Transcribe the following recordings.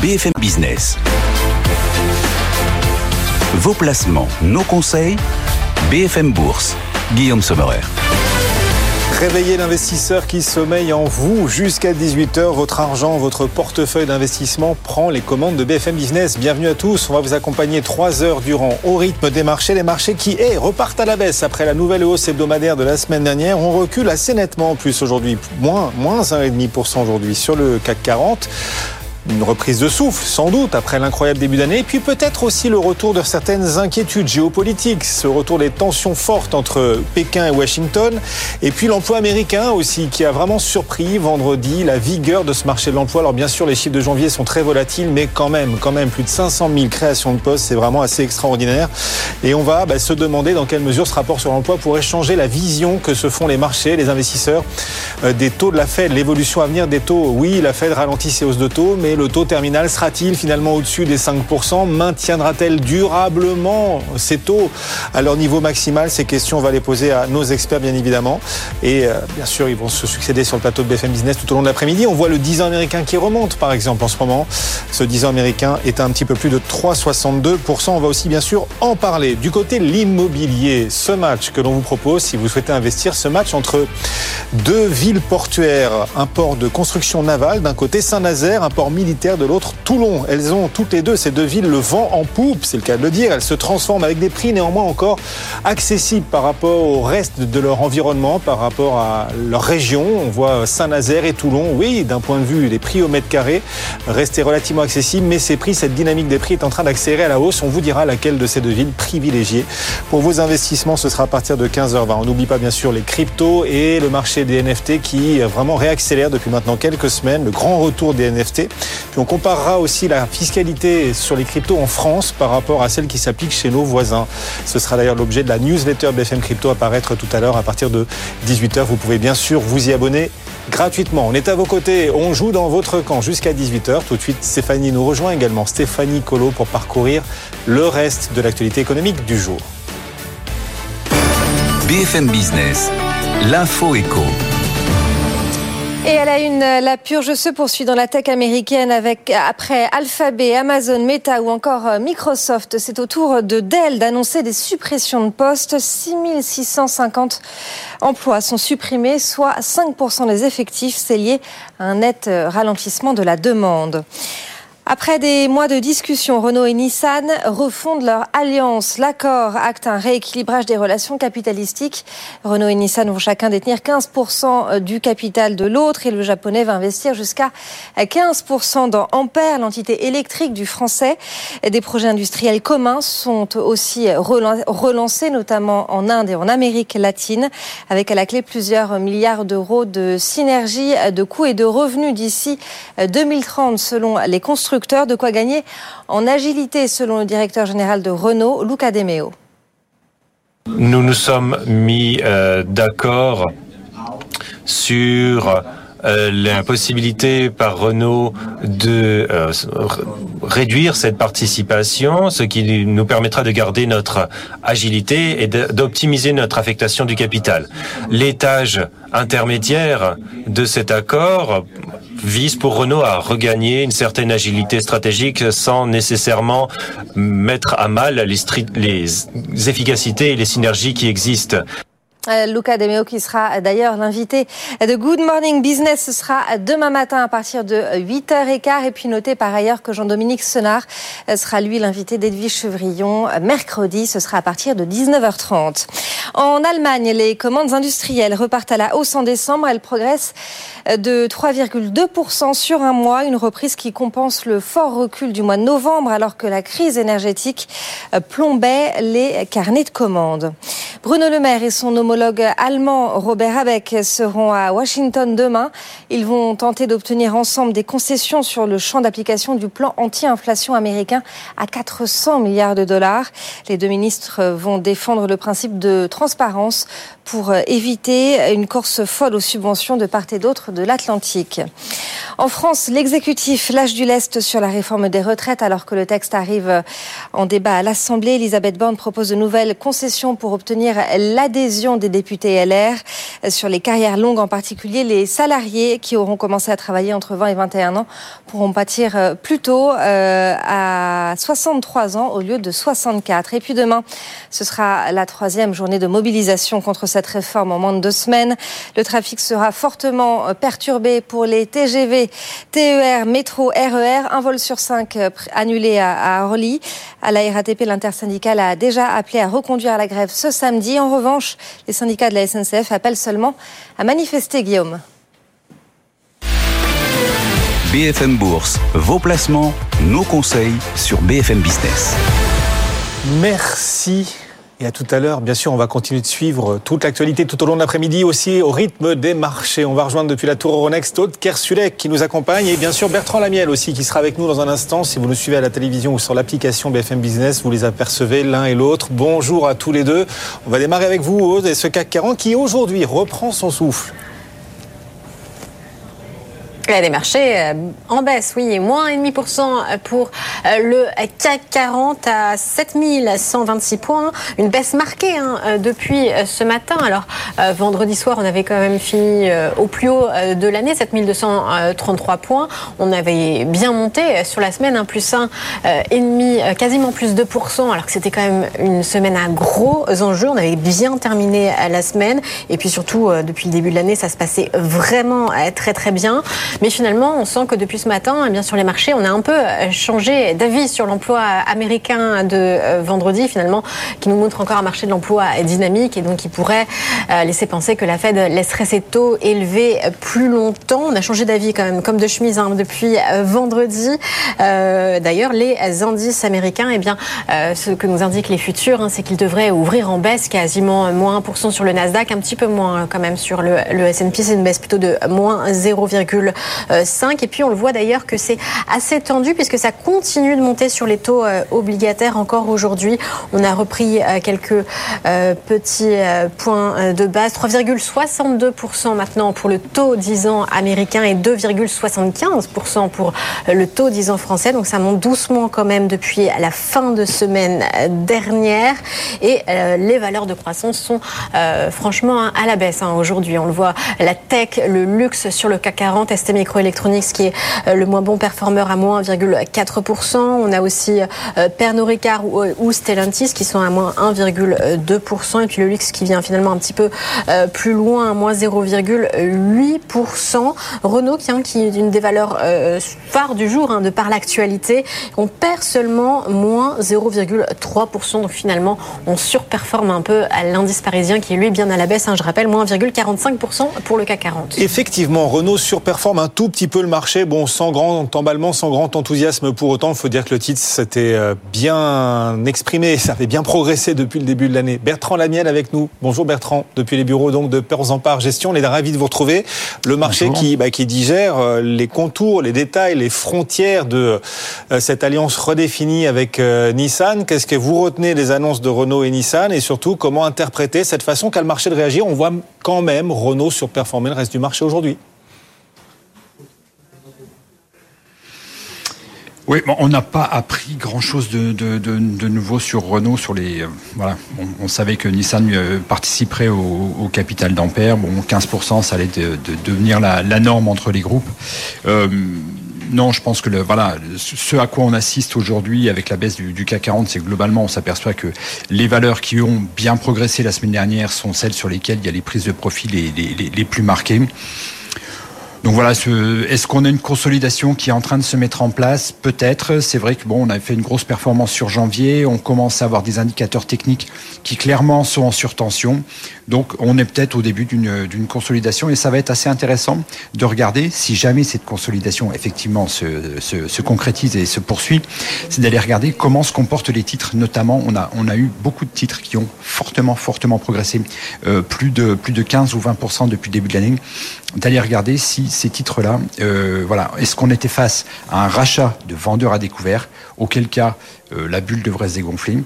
BFM Business. Vos placements, nos conseils, BFM Bourse, Guillaume Sommerer. Réveillez l'investisseur qui sommeille en vous. Jusqu'à 18h, votre argent, votre portefeuille d'investissement prend les commandes de BFM Business. Bienvenue à tous. On va vous accompagner 3 heures durant au rythme des marchés. Les marchés qui, repartent à la baisse après la nouvelle hausse hebdomadaire de la semaine dernière. On recule assez nettement en plus aujourd'hui. Moins 1,5% aujourd'hui sur le CAC 40. Une reprise de souffle, sans doute, après l'incroyable début d'année. Et puis peut-être aussi le retour de certaines inquiétudes géopolitiques, ce retour des tensions fortes entre Pékin et Washington. Et puis l'emploi américain aussi, qui a vraiment surpris vendredi la vigueur de ce marché de l'emploi. Alors bien sûr, les chiffres de janvier sont très volatiles, mais quand même, plus de 500 000 créations de postes, c'est vraiment assez extraordinaire. Et on va se demander dans quelle mesure ce rapport sur l'emploi pourrait changer la vision que se font les marchés, les investisseurs, des taux de la Fed, l'évolution à venir des taux. Oui, la Fed ralentit ses hausses de taux, mais le taux terminal sera-t-il finalement au-dessus des 5%? Maintiendra-t-elle durablement ces taux à leur niveau maximal? Ces questions, on va les poser à nos experts, bien évidemment. Et bien sûr, ils vont se succéder sur le plateau de BFM Business tout au long de l'après-midi. On voit le 10 ans américain qui remonte, par exemple, en ce moment. Ce 10 ans américain est à un petit peu plus de 3,62%. On va aussi, bien sûr, en parler. Du côté de l'immobilier, ce match que l'on vous propose, si vous souhaitez investir, ce match entre deux villes portuaires, un port de construction navale, d'un côté Saint-Nazaire, un port militaire de l'autre, Toulon. Elles ont toutes les deux, ces deux villes, le vent en poupe, c'est le cas de le dire. Elles se transforment avec des prix néanmoins encore accessibles par rapport au reste de leur environnement, par rapport à leur région. On voit Saint-Nazaire et Toulon, oui, d'un point de vue des prix au mètre carré, restaient relativement accessibles, mais ces prix, cette dynamique des prix est en train d'accélérer à la hausse. On vous dira laquelle de ces deux villes privilégiées. Pour vos investissements, ce sera à partir de 15h20. On n'oublie pas bien sûr les cryptos et le marché des NFT qui vraiment réaccélère depuis maintenant quelques semaines, le grand retour des NFT. Puis on comparera aussi la fiscalité sur les cryptos en France par rapport à celle qui s'applique chez nos voisins. Ce sera d'ailleurs l'objet de la newsletter BFM Crypto à paraître tout à l'heure à partir de 18h. Vous pouvez bien sûr vous y abonner gratuitement. On est à vos côtés, on joue dans votre camp jusqu'à 18h. Tout de suite, Stéphanie nous rejoint également. Stéphanie Collot pour parcourir le reste de l'actualité économique du jour. BFM Business, l'info éco. Et à la une, la purge se poursuit dans la tech américaine après Alphabet, Amazon, Meta ou encore Microsoft. C'est au tour de Dell d'annoncer des suppressions de postes. 6 650 emplois sont supprimés, soit 5% des effectifs. C'est lié à un net ralentissement de la demande. Après des mois de discussions, Renault et Nissan refondent leur alliance. L'accord acte un rééquilibrage des relations capitalistiques. Renault et Nissan vont chacun détenir 15% du capital de l'autre et le japonais va investir jusqu'à 15% dans Ampère, l'entité électrique du français. Des projets industriels communs sont aussi relancés, notamment en Inde et en Amérique latine, avec à la clé plusieurs milliards d'euros de synergie, de coûts et de revenus d'ici 2030 selon les constructeurs. De quoi gagner en agilité, selon le directeur général de Renault, Luca De Meo. Nous nous sommes mis d'accord sur la possibilité par Renault de réduire cette participation, ce qui nous permettra de garder notre agilité et d'optimiser notre affectation du capital. L'étage intermédiaire de cet accord vise pour Renault à regagner une certaine agilité stratégique sans nécessairement mettre à mal les efficacités et les synergies qui existent. Luca De Meo qui sera d'ailleurs l'invité de Good Morning Business. Ce sera demain matin à partir de 8h15. Et puis notez par ailleurs que Jean-Dominique Senard sera lui l'invité d'Edwige Chevrillon mercredi. Ce sera à partir de 19h30. En Allemagne, les commandes industrielles repartent à la hausse en décembre. Elles progressent de 3,2% sur un mois. Une reprise qui compense le fort recul du mois de novembre alors que la crise énergétique plombait les carnets de commandes. Bruno Le Maire et son homologue allemand Robert Habeck seront à Washington demain. Ils vont tenter d'obtenir ensemble des concessions sur le champ d'application du plan anti-inflation américain à 400 milliards de dollars. Les deux ministres vont défendre le principe de transparence pour éviter une course folle aux subventions de part et d'autre de l'Atlantique. En France, l'exécutif lâche du lest sur la réforme des retraites alors que le texte arrive en débat à l'Assemblée. Elisabeth Borne propose de nouvelles concessions pour obtenir l'adhésion des des députés LR sur les carrières longues, en particulier les salariés qui auront commencé à travailler entre 20 et 21 ans pourront partir plus tôt à 63 ans au lieu de 64. Et puis demain, ce sera la troisième journée de mobilisation contre cette réforme en moins de 2 semaines. Le trafic sera fortement perturbé pour les TGV, TER, métro, RER. Un vol sur 5 annulé à Orly. À la RATP, l'intersyndicale a déjà appelé à reconduire la grève ce samedi. En revanche, les syndicats de la SNCF appellent seulement à manifester, Guillaume. BFM Bourse, vos placements, nos conseils sur BFM Business. Merci. Et à tout à l'heure, bien sûr, on va continuer de suivre toute l'actualité tout au long de l'après-midi, aussi au rythme des marchés. On va rejoindre depuis la Tour Euronext Aude Kersulek qui nous accompagne et bien sûr Bertrand Lamiel aussi qui sera avec nous dans un instant. Si vous nous suivez à la télévision ou sur l'application BFM Business, vous les apercevez l'un et l'autre. Bonjour à tous les deux. On va démarrer avec vous, Aude, et ce CAC 40 qui aujourd'hui reprend son souffle. Les marchés en baisse, oui, moins 1,5% pour le CAC 40 à 7126 points. Une baisse marquée depuis ce matin. Alors, vendredi soir, on avait quand même fini au plus haut de l'année, 7233 points. On avait bien monté sur la semaine, plus 1,5%, quasiment plus 2%, alors que c'était quand même une semaine à gros enjeux. On avait bien terminé la semaine. Et puis surtout, depuis le début de l'année, ça se passait vraiment très très bien. Mais finalement, on sent que depuis ce matin, eh bien, sur les marchés, on a un peu changé d'avis sur l'emploi américain de vendredi, finalement, qui nous montre encore un marché de l'emploi dynamique et donc qui pourrait laisser penser que la Fed laisserait ses taux élevés plus longtemps. On a changé d'avis quand même, comme de chemise, depuis vendredi. D'ailleurs, les indices américains, eh bien, ce que nous indiquent les futurs, c'est qu'ils devraient ouvrir en baisse, quasiment moins 1% sur le Nasdaq, un petit peu moins quand même sur le S&P. C'est une baisse plutôt de moins 0,5. Et puis on le voit d'ailleurs que c'est assez tendu puisque ça continue de monter sur les taux obligataires encore aujourd'hui. On a repris quelques petits points de base. 3,62% maintenant pour le taux 10 ans américain et 2,75% pour le taux 10 ans français. Donc ça monte doucement quand même depuis la fin de semaine dernière. Et les valeurs de croissance sont franchement à la baisse aujourd'hui. On le voit, la tech, le luxe sur le CAC 40. ST Microelectronics qui est le moins bon performeur à moins 1,4%. On a aussi Pernod Ricard ou Stellantis qui sont à moins 1,2%. Et puis le luxe qui vient finalement un petit peu plus loin, à moins 0,8%. Renault qui est une des valeurs phares du jour de par l'actualité. On perd seulement moins 0,3%. Donc finalement, on surperforme un peu à l'indice parisien qui est lui bien à la baisse. Je rappelle, moins 1,45% pour le CAC 40. Effectivement, Renault surperforme un tout petit peu le marché, bon, sans grand emballement, sans grand enthousiasme pour autant. Il faut dire que le titre s'était bien exprimé, ça avait bien progressé depuis le début de l'année. Bertrand Lamiel avec nous. Bonjour Bertrand, depuis les bureaux donc de Peurs en Part Gestion, on est ravis de vous retrouver. Le marché qui digère les contours, les détails, les frontières de cette alliance redéfinie avec Nissan. Qu'est-ce que vous retenez des annonces de Renault et Nissan et surtout comment interpréter cette façon qu'a le marché de réagir? On voit quand même Renault surperformer le reste du marché aujourd'hui. Oui, on n'a pas appris grand-chose de nouveau sur Renault. Sur les voilà, on savait que Nissan participerait au capital d'Ampère. Bon, 15%, ça allait devenir la norme entre les groupes. Non, je pense que ce à quoi on assiste aujourd'hui avec la baisse du CAC 40, c'est que globalement, on s'aperçoit que les valeurs qui ont bien progressé la semaine dernière sont celles sur lesquelles il y a les prises de profit les plus marquées. Donc voilà, est-ce qu'on a une consolidation qui est en train de se mettre en place? Peut-être. C'est vrai que on a fait une grosse performance sur janvier. On commence à avoir des indicateurs techniques qui clairement sont en surtension. Donc on est peut-être au début d'une consolidation et ça va être assez intéressant de regarder si jamais cette consolidation effectivement se concrétise et se poursuit. C'est d'aller regarder comment se comportent les titres. Notamment, on a eu beaucoup de titres qui ont fortement progressé, plus de 15 ou 20% depuis le début de l'année. D'aller regarder si ces titres-là, est-ce qu'on était face à un rachat de vendeurs à découvert, auquel cas la bulle devrait se dégonfler,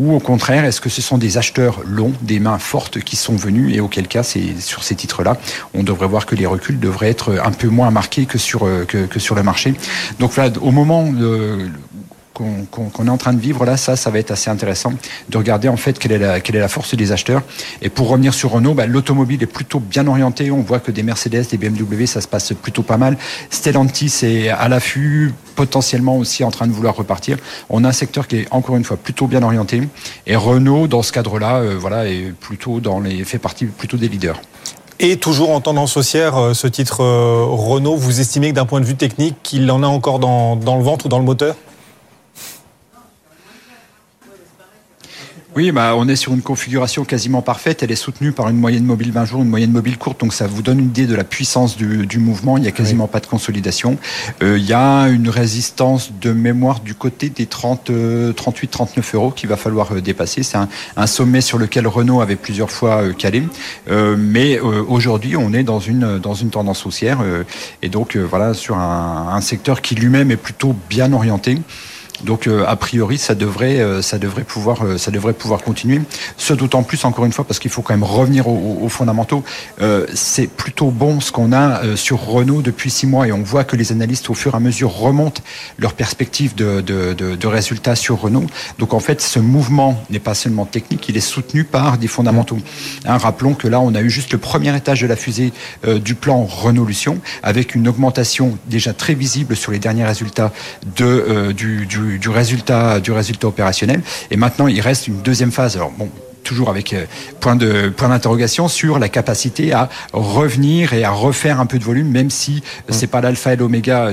ou au contraire, est-ce que ce sont des acheteurs longs, des mains fortes qui sont venus, et auquel cas, sur ces titres-là, on devrait voir que les reculs devraient être un peu moins marqués que sur le marché. Donc voilà, au moment qu'on est en train de vivre là, ça va être assez intéressant de regarder en fait quelle est la force des acheteurs. Et pour revenir sur Renault, l'automobile est plutôt bien orientée. On voit que des Mercedes, des BMW, ça se passe plutôt pas mal. Stellantis est à l'affût, potentiellement aussi en train de vouloir repartir. On a un secteur qui est encore une fois plutôt bien orienté. Et Renault, dans ce cadre-là, est plutôt fait partie plutôt des leaders. Et toujours en tendance haussière, ce titre Renault, vous estimez que d'un point de vue technique, il en a encore dans le ventre ou dans le moteur ? Oui, on est sur une configuration quasiment parfaite. Elle est soutenue par une moyenne mobile 20 jours, une moyenne mobile courte. Donc, ça vous donne une idée de la puissance du mouvement. Il n'y a quasiment pas de consolidation. Il y a une résistance de mémoire du côté des 38-39 euros qu'il va falloir dépasser. C'est un sommet sur lequel Renault avait plusieurs fois calé. Mais aujourd'hui, on est dans une tendance haussière. Et donc, sur un secteur qui lui-même est plutôt bien orienté. Donc a priori ça devrait pouvoir continuer. Ce d'autant plus encore une fois parce qu'il faut quand même revenir aux fondamentaux. C'est plutôt bon ce qu'on a sur Renault depuis 6 mois et on voit que les analystes au fur et à mesure remontent leurs perspectives de résultats sur Renault. Donc en fait ce mouvement n'est pas seulement technique, il est soutenu par des fondamentaux. Rappelons que là on a eu juste le premier étage de la fusée du plan Renault-Lution avec une augmentation déjà très visible sur les derniers résultats du résultat opérationnel. Et maintenant, il reste une deuxième phase. Alors bon, toujours avec point d'interrogation sur la capacité à revenir et à refaire un peu de volume, même si c'est pas l'alpha et l'oméga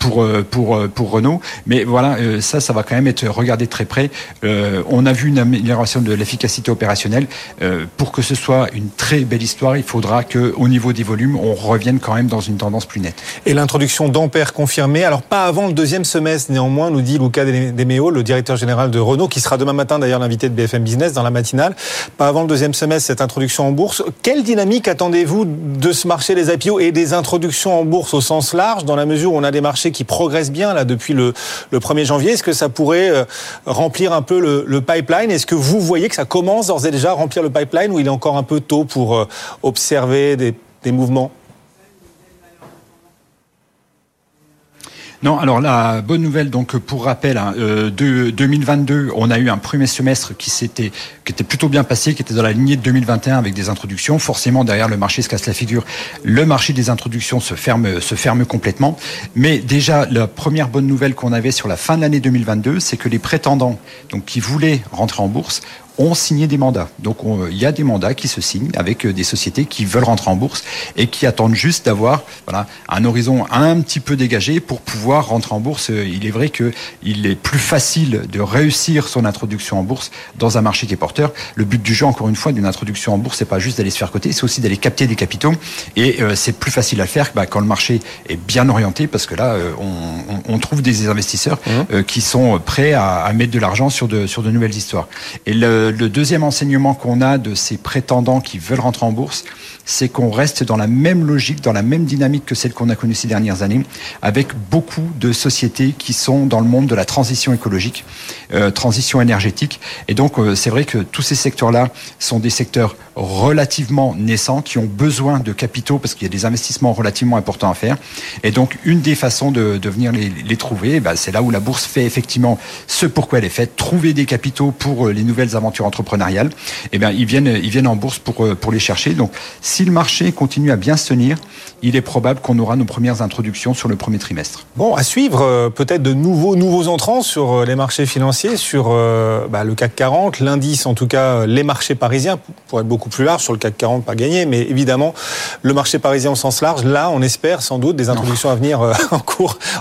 pour Renault. Mais voilà, ça va quand même être regardé de très près. On a vu une amélioration de l'efficacité opérationnelle. Pour que ce soit une très belle histoire, il faudra qu'au niveau des volumes, on revienne quand même dans une tendance plus nette. Et l'introduction d'Ampère confirmée. Alors, pas avant le deuxième semestre, néanmoins, nous dit Luca De Meo, le directeur général de Renault, qui sera demain matin d'ailleurs l'invité de BFM Business dans la matinale. Pas avant le deuxième semestre, cette introduction en bourse. Quelle dynamique attendez-vous de ce marché des IPO et des introductions en bourse au sens large, dans la mesure où on a des marché qui progresse bien là depuis le 1er janvier. Est-ce que ça pourrait remplir un peu le pipeline ? Est-ce que vous voyez que ça commence d'ores et déjà à remplir le pipeline ou il est encore un peu tôt pour observer des mouvements ? Non, alors la bonne nouvelle, donc pour rappel, de 2022, on a eu un premier semestre qui était plutôt bien passé, qui était dans la lignée de 2021 avec des introductions. Forcément, derrière le marché se casse la figure. Le marché des introductions se ferme complètement. Mais déjà, la première bonne nouvelle qu'on avait sur la fin de l'année 2022, c'est que les prétendants, donc qui voulaient rentrer en bourse, ont signé des mandats. Donc il y a des mandats qui se signent avec des sociétés qui veulent rentrer en bourse et qui attendent juste d'avoir un horizon un petit peu dégagé pour pouvoir rentrer en bourse. Il est vrai qu'il est plus facile de réussir son introduction en bourse dans un marché qui est porteur. Le but du jeu, encore une fois, d'une introduction en bourse, c'est pas juste d'aller se faire coter, c'est aussi d'aller capter des capitaux et c'est plus facile à faire quand le marché est bien orienté parce que là on trouve des investisseurs qui sont prêts à mettre de l'argent sur de nouvelles histoires. Et le deuxième enseignement qu'on a de ces prétendants qui veulent rentrer en bourse, c'est qu'on reste dans la même logique, dans la même dynamique que celle qu'on a connue ces dernières années, avec beaucoup de sociétés qui sont dans le monde de la transition écologique, transition énergétique. Et donc, c'est vrai que tous ces secteurs-là sont des secteurs relativement naissants, qui ont besoin de capitaux, parce qu'il y a des investissements relativement importants à faire. Et donc, une des façons de venir les trouver, c'est là où la bourse fait effectivement ce pourquoi elle est faite, trouver des capitaux pour les nouvelles aventures entrepreneuriales. Eh bien, ils viennent en bourse pour les chercher. Donc, si le marché continue à bien se tenir, il est probable qu'on aura nos premières introductions sur le premier trimestre. Bon, à suivre, peut-être de nouveaux entrants sur les marchés financiers, sur le CAC 40, l'indice en tout cas, les marchés parisiens, pour être beaucoup plus large, sur le CAC 40 pas gagné, mais évidemment, le marché parisien au sens large, là, on espère sans doute des introductions à venir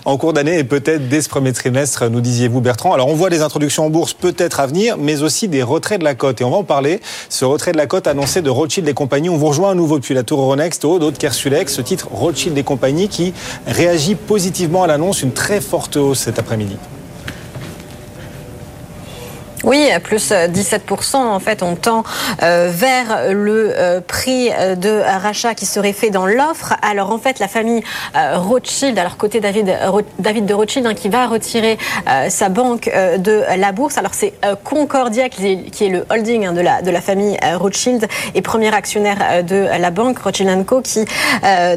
en cours d'année et peut-être dès ce premier trimestre, nous disiez-vous Bertrand. Alors, on voit des introductions en bourse peut-être à venir, mais aussi des retraits de la cote. Et on va en parler, ce retrait de la cote annoncé de Rothschild et compagnie. On vous rejoint à nouveau depuis la tour Euronext, Aude Kersulek, ce titre Rothschild et compagnie qui réagit positivement à l'annonce, une très forte hausse cet après-midi. Oui, à plus 17%, en fait, on tend vers le prix de rachat qui serait fait dans l'offre. Alors, en fait, la famille Rothschild, alors côté David de Rothschild, hein, qui va retirer sa banque de la bourse. Alors, c'est Concordia qui est le holding, hein, de la famille Rothschild et premier actionnaire de la banque Rothschild & Co, qui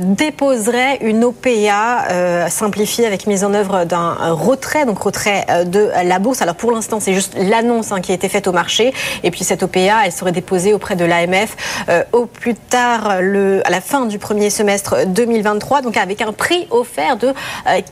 déposerait une OPA simplifiée avec mise en œuvre d'un retrait, donc retrait de la bourse. Alors, pour l'instant, c'est juste l'annonce qui a été faite au marché, et puis cette OPA, elle serait déposée auprès de l'AMF au plus tard à la fin du premier semestre 2023, donc avec un prix offert de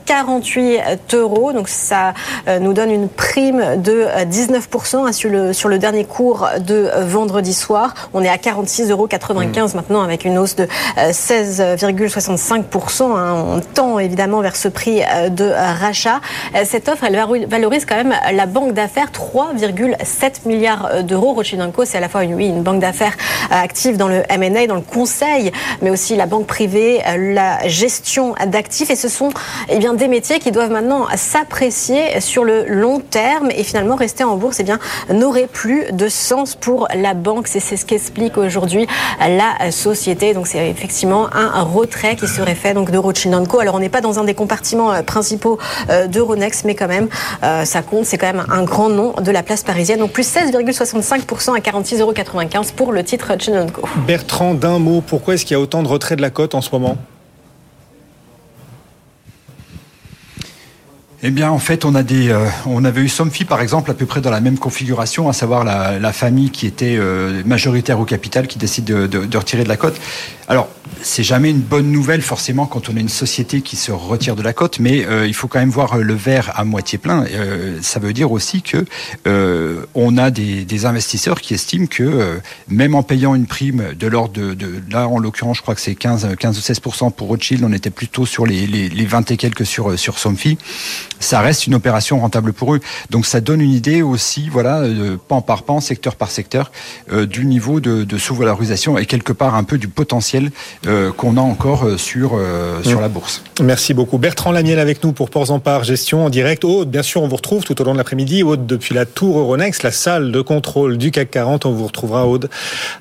48 €. Donc ça nous donne une prime de 19% sur le dernier cours de vendredi soir. On est à 46,95 € maintenant, avec une hausse de 16,65%. Hein. On tend évidemment vers ce prix de rachat. Cette offre, elle valorise quand même la banque d'affaires 3,7 milliards d'euros. Rothschild & Co, c'est à la fois une banque d'affaires active dans le M&A, dans le conseil, mais aussi la banque privée, la gestion d'actifs. Et ce sont des métiers qui doivent maintenant s'apprécier sur le long terme. Et finalement, rester en bourse n'aurait plus de sens pour la banque. C'est ce qu'explique aujourd'hui la société. Donc, c'est effectivement un retrait qui serait fait donc de Rothschild & Co. Alors, on n'est pas dans un des compartiments principaux d'Euronext, mais quand même, ça compte. C'est quand même un grand nom de la place parisienne, donc plus 16,65% à 46,95 € pour le titre Rothschild & Co. Bertrand, d'un mot, pourquoi est-ce qu'il y a autant de retraits de la cote en ce moment ? Eh bien, en fait, on avait eu Somfy, par exemple, à peu près dans la même configuration, à savoir la famille qui était majoritaire au capital, qui décide de retirer de la cote. Alors, c'est jamais une bonne nouvelle, forcément, quand on a une société qui se retire de la cote, mais il faut quand même voir le verre à moitié plein. Ça veut dire aussi que on a des investisseurs qui estiment que, même en payant une prime de l'ordre là, en l'occurrence, je crois que c'est 15 ou 16% pour Rothschild, on était plutôt sur les 20 et quelques sur Somfy. Ça reste une opération rentable pour eux. Donc ça donne une idée aussi, voilà, pan par pan, secteur par secteur, du niveau de sous-valorisation et quelque part un peu du potentiel qu'on a encore sur la bourse. Merci beaucoup. Bertrand Lamiel avec nous pour Ports en Part Gestion en direct. Aude, bien sûr, on vous retrouve tout au long de l'après-midi. Aude, depuis la Tour Euronext, la salle de contrôle du CAC 40. On vous retrouvera, Aude,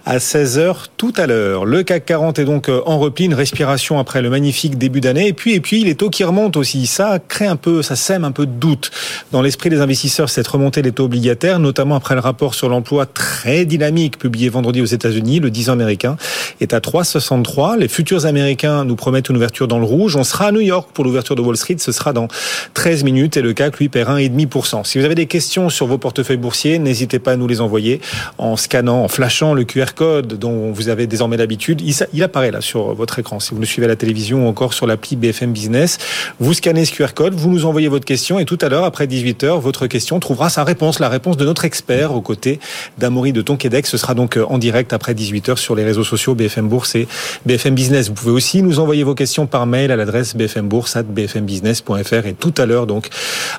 à 16h tout à l'heure. Le CAC 40 est donc en repli, une respiration après le magnifique début d'année. Et puis les taux qui remontent aussi. Ça crée un peu... Ça sème un peu de doute dans l'esprit des investisseurs, cette remontée des taux obligataires, notamment après le rapport sur l'emploi très dynamique publié vendredi aux États-Unis. Le 10 ans américain est à 3,63. Les futurs américains nous promettent une ouverture dans le rouge. On sera à New York pour l'ouverture de Wall Street. Ce sera dans 13 minutes et le CAC, lui, perd 1,5%. Si vous avez des questions sur vos portefeuilles boursiers, n'hésitez pas à nous les envoyer en scannant, en flashant le QR code dont vous avez désormais l'habitude. Il apparaît là sur votre écran. Si vous nous suivez à la télévision ou encore sur l'appli BFM Business, vous scannez ce QR code, vous nous envoyez votre question et tout à l'heure, après 18h, votre question trouvera sa réponse, la réponse de notre expert aux côtés d'Amaury de Tonquédec. Ce sera donc en direct après 18h sur les réseaux sociaux BFM Bourse et BFM Business. Vous pouvez aussi nous envoyer vos questions par mail à l'adresse bfmbourse@bfmbusiness.fr et tout à l'heure, donc,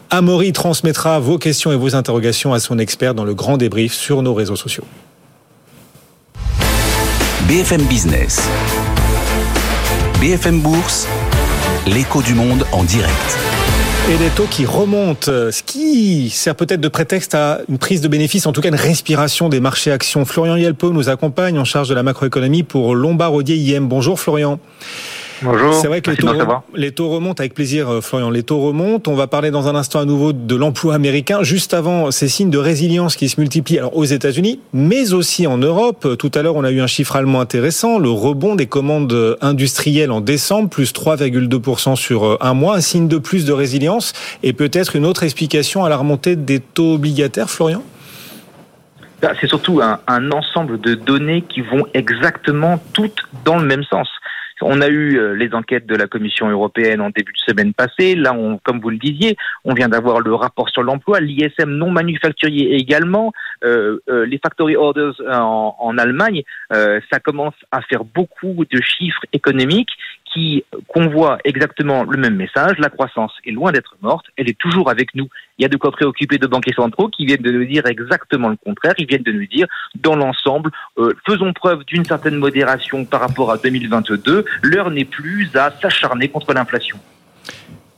Amaury transmettra vos questions et vos interrogations à son expert dans le grand débrief sur nos réseaux sociaux. BFM Business, BFM Bourse, l'écho du monde en direct. Et les taux qui remontent, ce qui sert peut-être de prétexte à une prise de bénéfice, en tout cas une respiration des marchés actions. Florian Ielpo nous accompagne en charge de la macroéconomie pour Lombard Odier IM. Bonjour Florian. Bonjour. C'est vrai que les taux remontent, avec plaisir Florian, les taux remontent. On va parler dans un instant à nouveau de l'emploi américain. Juste avant, ces signes de résilience qui se multiplient alors aux États-Unis, mais aussi en Europe. Tout à l'heure, on a eu un chiffre allemand intéressant, le rebond des commandes industrielles en décembre, plus 3,2% sur un mois, un signe de plus de résilience et peut-être une autre explication à la remontée des taux obligataires, Florian ? C'est surtout un ensemble de données qui vont exactement toutes dans le même sens. On a eu les enquêtes de la Commission européenne en début de semaine passée. Là, comme vous le disiez, on vient d'avoir le rapport sur l'emploi, l'ISM non manufacturier également, les factory orders en Allemagne. Ça commence à faire beaucoup de chiffres économiques qui convoient exactement le même message. La croissance est loin d'être morte, elle est toujours avec nous. Il y a de quoi préoccuper de banquiers centraux qui viennent de nous dire exactement le contraire. Ils viennent de nous dire, dans l'ensemble, faisons preuve d'une certaine modération par rapport à 2022. L'heure n'est plus à s'acharner contre l'inflation.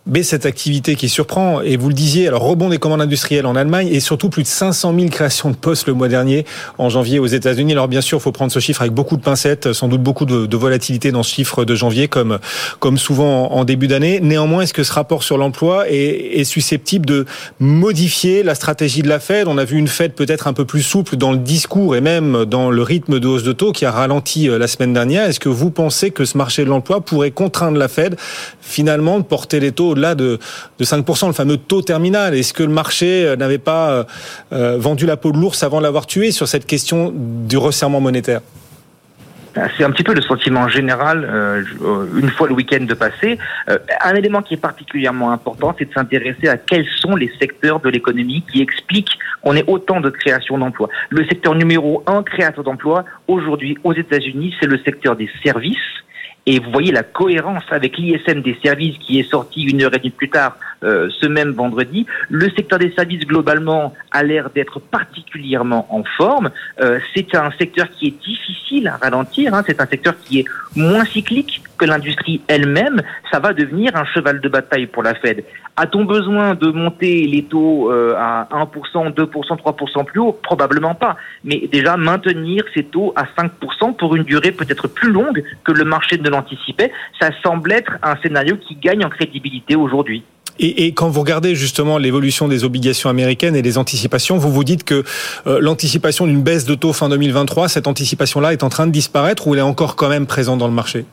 baisse cette activité qui surprend, et vous le disiez, alors rebond des commandes industrielles en Allemagne et surtout plus de 500 000 créations de postes le mois dernier, en janvier aux États-Unis. Alors bien sûr, il faut prendre ce chiffre avec beaucoup de pincettes, sans doute beaucoup de volatilité dans ce chiffre de janvier, comme souvent en début d'année. Néanmoins, est-ce que ce rapport sur l'emploi est susceptible de modifier la stratégie de la Fed? On a vu une Fed peut-être un peu plus souple dans le discours et même dans le rythme de hausse de taux qui a ralenti la semaine dernière. Est-ce que vous pensez que ce marché de l'emploi pourrait contraindre la Fed finalement de porter les taux au-delà de 5%, le fameux taux terminal? Est-ce que le marché n'avait pas vendu la peau de l'ours avant de l'avoir tué sur cette question du resserrement monétaire? C'est un petit peu le sentiment général une fois le week-end de passé. Un élément qui est particulièrement important, c'est de s'intéresser à quels sont les secteurs de l'économie qui expliquent qu'on ait autant de création d'emplois. Le secteur numéro 1 créateur d'emplois, aujourd'hui, aux États-Unis, c'est le secteur des services. Et vous voyez la cohérence avec l'ISM des services qui est sorti 1h30 plus tard ce même vendredi. Le secteur des services globalement a l'air d'être particulièrement en forme. C'est un secteur qui est difficile à ralentir, hein. C'est un secteur qui est moins cyclique que l'industrie elle-même. Ça va devenir un cheval de bataille pour la Fed. A-t-on besoin de monter les taux à 1%, 2%, 3% plus haut? Probablement pas. Mais déjà maintenir ces taux à 5% pour une durée peut-être plus longue que le marché de l'anticipait, ça semble être un scénario qui gagne en crédibilité aujourd'hui. Et quand vous regardez justement l'évolution des obligations américaines et les anticipations, vous vous dites que l'anticipation d'une baisse de taux fin 2023, cette anticipation-là est en train de disparaître ou elle est encore quand même présente dans le marché ?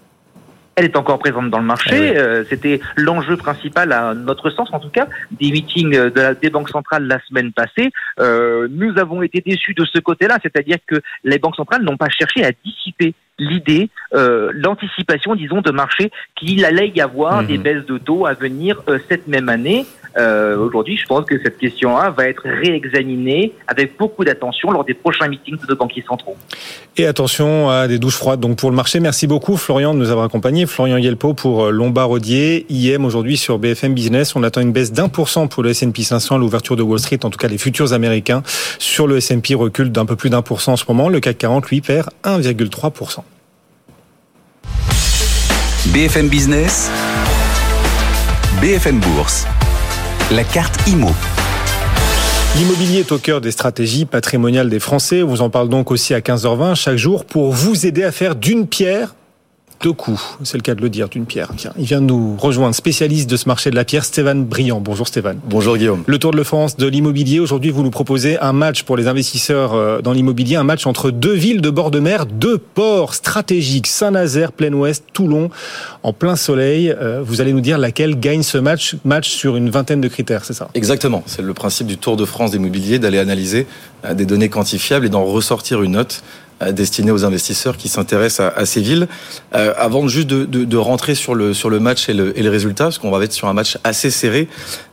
Elle est encore présente dans le marché. C'était l'enjeu principal, à notre sens en tout cas, des meetings des banques centrales la semaine passée. Nous avons été déçus de ce côté-là, c'est-à-dire que les banques centrales n'ont pas cherché à dissiper l'idée, l'anticipation, disons, de marché qu'il allait y avoir des baisses de taux à venir cette même année. Aujourd'hui, je pense que cette question-là va être réexaminée avec beaucoup d'attention lors des prochains meetings de banquiers centraux. Et attention à des douches froides donc pour le marché. Merci beaucoup Florian de nous avoir accompagnés. Florian Ielpo pour Lombard Odier, IM aujourd'hui sur BFM Business. On attend une baisse d'1% pour le S&P 500 à l'ouverture de Wall Street, en tout cas les futurs américains. Sur le S&P recule d'un peu plus d'1% en ce moment. Le CAC 40 lui perd 1,3%. BFM Business, BFM Bourse, la carte IMO. L'immobilier est au cœur des stratégies patrimoniales des Français. On vous en parle donc aussi à 15h20 chaque jour pour vous aider à faire d'une pierre deux coups. C'est le cas de le dire, d'une pierre. Tiens, il vient de nous rejoindre, spécialiste de ce marché de la pierre, Stéphane Briand. Bonjour Stéphane. Bonjour Guillaume. Le Tour de France de l'immobilier. Aujourd'hui, vous nous proposez un match pour les investisseurs dans l'immobilier, un match entre deux villes de bord de mer, deux ports stratégiques, Saint-Nazaire, Plaine Ouest, Toulon, en plein soleil. Vous allez nous dire laquelle gagne ce match sur une vingtaine de critères, c'est ça? Exactement. C'est le principe du Tour de France d'immobilier, d'aller analyser des données quantifiables et d'en ressortir une note destinée aux investisseurs qui s'intéressent à ces villes. Avant juste de rentrer sur le match et les résultats, parce qu'on va être sur un match assez serré,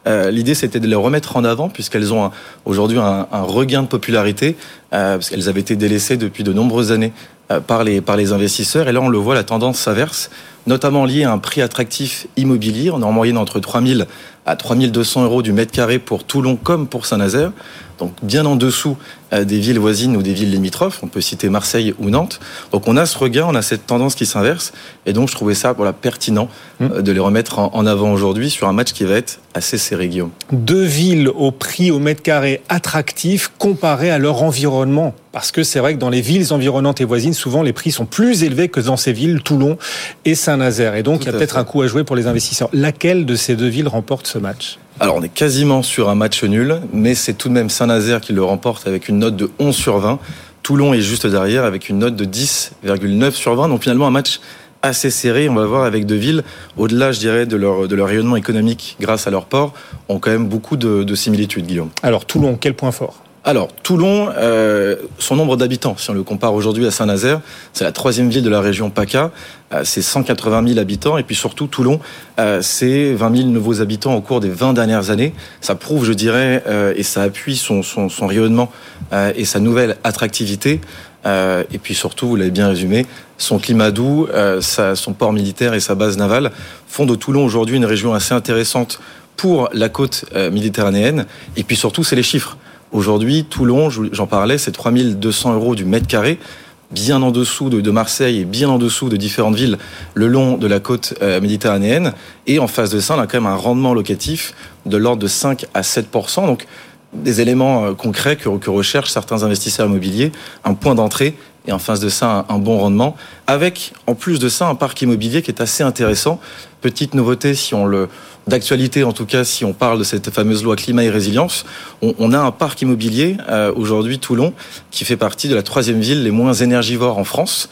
l'idée c'était de les remettre en avant puisqu'elles ont aujourd'hui un regain de popularité, parce qu'elles avaient été délaissées depuis de nombreuses années par les investisseurs. Et là on le voit, la tendance s'inverse, notamment liée à un prix attractif immobilier. On est en moyenne entre 3000 à 3200 euros du mètre carré pour Toulon comme pour Saint-Nazaire, donc bien en dessous des villes voisines ou des villes limitrophes. On peut citer Marseille ou Nantes. Donc on a ce regain, on a cette tendance qui s'inverse, et donc je trouvais ça pertinent de les remettre en avant aujourd'hui sur un match qui va être assez serré, Guillaume. Deux villes au prix au mètre carré attractif comparé à leur environnement, parce que c'est vrai que dans les villes environnantes et voisines, souvent les prix sont plus élevés que dans ces villes Toulon et Saint-Nazaire, et donc il y a peut-être un coup à jouer pour les investisseurs. Laquelle de ces deux villes remporte ce match? Alors on est quasiment sur un match nul, mais c'est tout de même Saint-Nazaire qui le remporte avec une note de 11 sur 20. Toulon est juste derrière avec une note de 10,9 sur 20. Donc finalement un match assez serré. On va voir avec deux villes, au-delà je dirais de leur rayonnement économique grâce à leur port, ont quand même beaucoup de similitudes, Guillaume. Alors Toulon, quel point fort? Alors Toulon, son nombre d'habitants, si on le compare aujourd'hui à Saint-Nazaire, c'est la troisième ville de la région PACA, c'est 180 000 habitants, et puis surtout Toulon, c'est 20 000 nouveaux habitants au cours des 20 dernières années. Ça prouve, je dirais, et ça appuie son rayonnement et sa nouvelle attractivité. Et puis surtout, vous l'avez bien résumé, son climat doux, son port militaire et sa base navale font de Toulon aujourd'hui une région assez intéressante pour la côte méditerranéenne. Et puis surtout, c'est les chiffres. Aujourd'hui, Toulon, j'en parlais, c'est 3200 euros du mètre carré. bien en dessous de Marseille et bien en dessous de différentes villes le long de la côte méditerranéenne. Et en face de ça, on a quand même un rendement locatif de l'ordre de 5 à 7%. Donc, des éléments concrets que recherchent certains investisseurs immobiliers, un point d'entrée et en face de ça un bon rendement, avec en plus de ça un parc immobilier qui est assez intéressant. Petite nouveauté, d'actualité en tout cas, si on parle de cette fameuse loi climat et résilience, on a un parc immobilier aujourd'hui, Toulon, qui fait partie de la troisième ville les moins énergivores en France,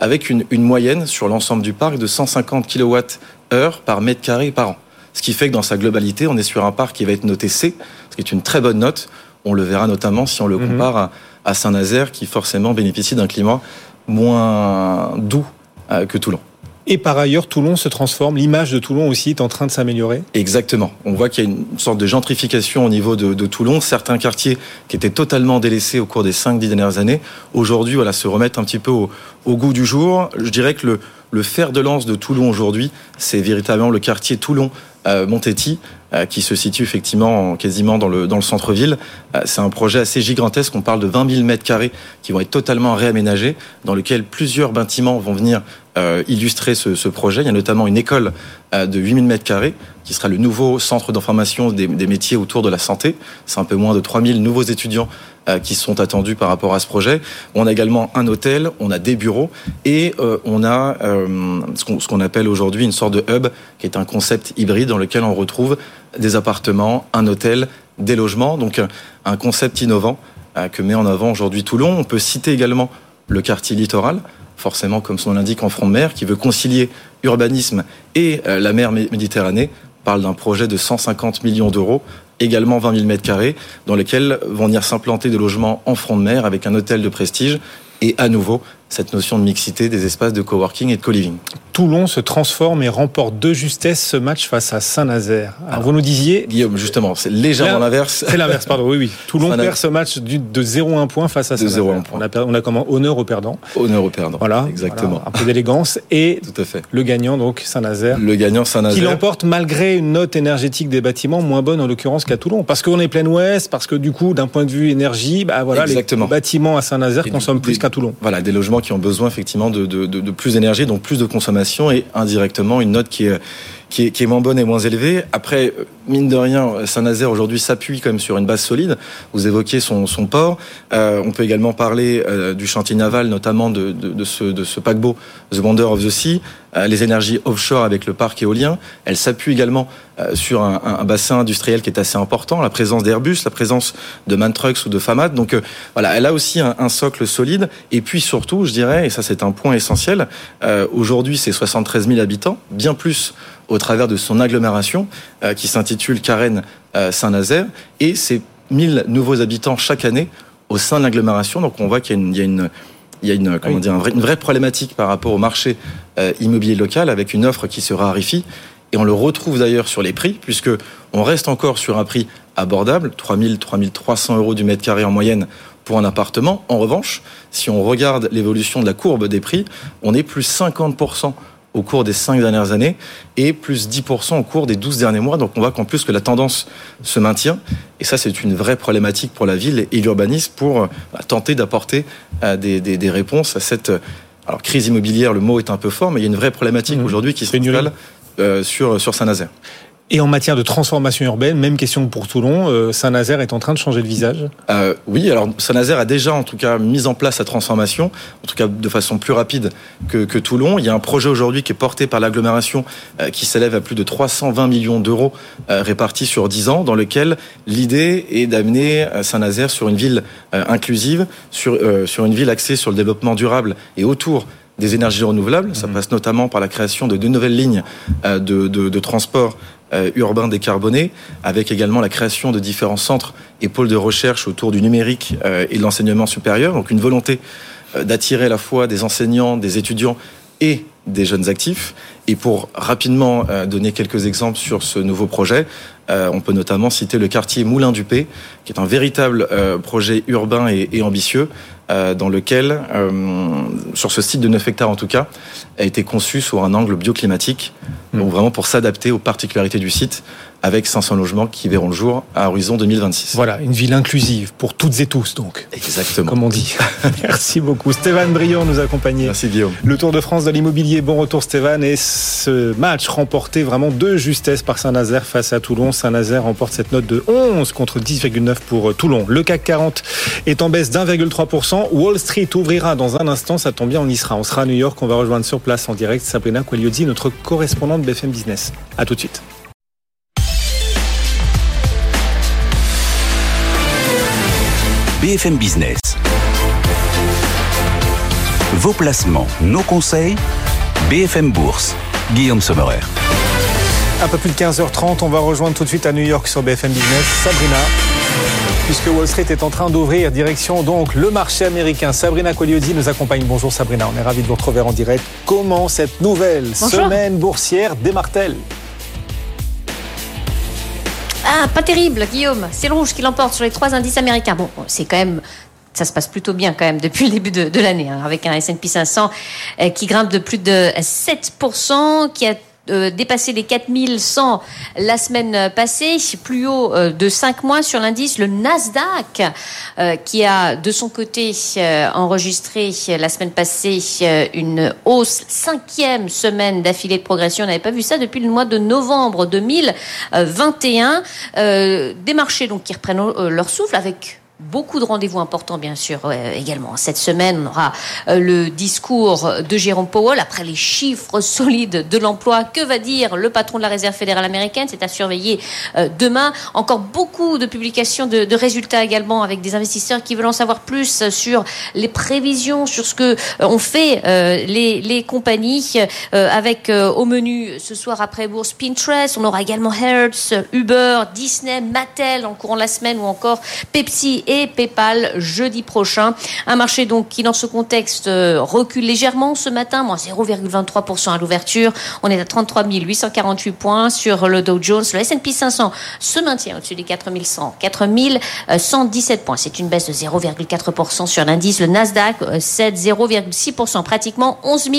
avec une moyenne sur l'ensemble du parc de 150 kWh par mètre carré par an. Ce qui fait que dans sa globalité, on est sur un parc qui va être noté C, ce qui est une très bonne note. On le verra notamment si on le compare à Saint-Nazaire, qui forcément bénéficie d'un climat moins doux que Toulon. Et par ailleurs, Toulon se transforme, l'image de Toulon aussi est en train de s'améliorer. Exactement. On voit qu'il y a une sorte de gentrification au niveau de Toulon. Certains quartiers qui étaient totalement délaissés au cours des 5-10 dernières années, aujourd'hui, se remettent un petit peu au goût du jour. Je dirais que le fer de lance de Toulon aujourd'hui, c'est véritablement le quartier Toulon Montetti, qui se situe effectivement quasiment dans le centre-ville. C'est un projet assez gigantesque. On parle de 20 000 mètres carrés qui vont être totalement réaménagés, dans lequel plusieurs bâtiments vont venir illustrer ce projet. Il y a notamment une école de 8 000 mètres carrés qui sera le nouveau centre d'information des métiers autour de la santé. C'est un peu moins de 3 000 nouveaux étudiants qui sont attendus par rapport à ce projet. On a également un hôtel, on a des bureaux et on a ce qu'on appelle aujourd'hui une sorte de hub qui est un concept hybride dans lequel on retrouve des appartements, un hôtel, des logements. Donc un concept innovant que met en avant aujourd'hui Toulon. On peut citer également le quartier littoral, forcément comme son nom l'indique en front de mer, qui veut concilier urbanisme et la mer Méditerranée. On parle d'un projet de 150 millions d'euros, également 20 000 mètres carrés, dans lesquels vont venir s'implanter des logements en front de mer avec un hôtel de prestige et à nouveau cette notion de mixité des espaces de coworking et de co-living. Toulon se transforme et remporte de justesse ce match face à Saint-Nazaire. Alors vous nous disiez... Guillaume, justement, c'est légèrement l'inverse. C'est l'inverse, pardon, oui. Toulon perd ce match de 0-1 point face à Saint-Nazaire. On a comment, honneur au perdant. Honneur au perdant, voilà, exactement. Voilà, un peu d'élégance et tout à fait. Le gagnant, donc, Saint-Nazaire. Le gagnant, Saint-Nazaire. Qui l'emporte malgré une note énergétique des bâtiments moins bonne, en l'occurrence, qu'à Toulon. Parce qu'on est plein ouest, parce que du coup, d'un point de vue énergie, les bâtiments à Saint-Nazaire consomment plus qu'à Toulon. Voilà, des logements qui ont besoin effectivement de plus d'énergie, donc plus de consommation et indirectement une note qui est moins bonne et moins élevée. Après, mine de rien, Saint-Nazaire aujourd'hui s'appuie quand même sur une base solide. Vous évoquez son port. On peut également parler du chantier naval, notamment de ce paquebot The Wonder of the Sea. Les énergies offshore avec le parc éolien. Elle s'appuie également sur un bassin industriel qui est assez important, la présence d'Airbus, la présence de MAN Trucks ou de Famad. Donc elle a aussi un socle solide. Et puis surtout, je dirais, et ça c'est un point essentiel, aujourd'hui c'est 73 000 habitants, bien plus au travers de son agglomération qui s'intitule Carène Saint-Nazaire, et c'est 1000 nouveaux habitants chaque année au sein de l'agglomération. Donc on voit qu'il y a une vraie problématique par rapport au marché immobilier local, avec une offre qui se raréfie, et on le retrouve d'ailleurs sur les prix, puisque on reste encore sur un prix abordable, 3 300 euros du mètre carré en moyenne pour un appartement. En revanche, si on regarde l'évolution de la courbe des prix, on est plus 50% au cours des 5 dernières années et plus 10% au cours des 12 derniers mois. Donc on voit qu'en plus que la tendance se maintient, et ça c'est une vraie problématique pour la ville et l'urbanisme pour tenter d'apporter des réponses à cette crise immobilière. Le mot est un peu fort, mais il y a une vraie problématique aujourd'hui qui s'installe sur Saint-Nazaire. Et en matière de transformation urbaine, même question pour Toulon, Saint-Nazaire est en train de changer de visage ? Oui, alors Saint-Nazaire a déjà en tout cas mis en place sa transformation, en tout cas de façon plus rapide que Toulon. Il y a un projet aujourd'hui qui est porté par l'agglomération qui s'élève à plus de 320 millions d'euros répartis sur 10 ans, dans lequel l'idée est d'amener Saint-Nazaire sur une ville inclusive, sur une ville axée sur le développement durable et autour des énergies renouvelables. Ça passe notamment par la création de 2 nouvelles lignes de transport urbain décarboné, avec également la création de différents centres et pôles de recherche autour du numérique et de l'enseignement supérieur. Donc une volonté d'attirer à la fois des enseignants, des étudiants et des jeunes actifs. Et pour rapidement donner quelques exemples sur ce nouveau projet, on peut notamment citer le quartier Moulin-du-Pé, qui est un véritable projet urbain et ambitieux, dans lequel, sur ce site de 9 hectares en tout cas, a été conçu sous un angle bioclimatique, donc vraiment pour s'adapter aux particularités du site, avec 500 logements qui verront le jour à horizon 2026. Voilà, une ville inclusive pour toutes et tous donc. Exactement. Comme on dit. Merci beaucoup. Stéphane Briand nous accompagnait. Merci Guillaume. Le Tour de France de l'immobilier. Bon retour Stéphane. Et ce match remporté vraiment de justesse par Saint-Nazaire face à Toulon. Saint-Nazaire remporte cette note de 11 contre 10,9 pour Toulon. Le CAC 40 est en baisse d'1,3%. Wall Street ouvrira dans un instant. Ça tombe bien, on y sera. On sera à New York. On va rejoindre sur place en direct Sabrina Quagliozzi, notre correspondante BFM Business. À tout de suite. BFM Business. Vos placements, nos conseils. BFM Bourse. Guillaume Sommerer. Un peu plus de 15h30, on va rejoindre tout de suite à New York sur BFM Business. Sabrina, puisque Wall Street est en train d'ouvrir, direction donc le marché américain. Sabrina Quagliozzi nous accompagne. Bonjour Sabrina, on est ravis de vous retrouver en direct. Comment cette nouvelle semaine boursière démarre-t-elle ? Ah, pas terrible Guillaume, c'est le rouge qui l'emporte sur les trois indices américains. Bon, c'est quand même... Ça se passe plutôt bien quand même depuis le début de l'année, hein, avec un S&P 500 qui grimpe de plus de 7%, qui a dépassé les 4100 la semaine passée, plus haut de 5 mois sur l'indice. Le Nasdaq qui a de son côté enregistré la semaine passée une hausse, 5e semaine d'affilée de progression. On n'avait pas vu ça depuis le mois de novembre 2021. Des marchés donc qui reprennent leur souffle avec... Beaucoup de rendez-vous importants, bien sûr, également. Cette semaine, on aura le discours de Jérôme Powell. Après les chiffres solides de l'emploi, que va dire le patron de la Réserve fédérale américaine ? C'est à surveiller demain. Encore beaucoup de publications de résultats également, avec des investisseurs qui veulent en savoir plus sur les prévisions, sur ce que ont fait les compagnies. Avec au menu ce soir après bourse Pinterest. On aura également Hertz, Uber, Disney, Mattel en courant de la semaine, ou encore Pepsi et PayPal jeudi prochain. Un marché donc qui dans ce contexte recule légèrement ce matin, moins 0,23% à l'ouverture. On est à 33 848 points sur le Dow Jones. Le S&P 500 se maintient au-dessus des 4100, 4117 points. C'est une baisse de 0,4% sur l'indice. Le Nasdaq cède 0,6%, pratiquement 11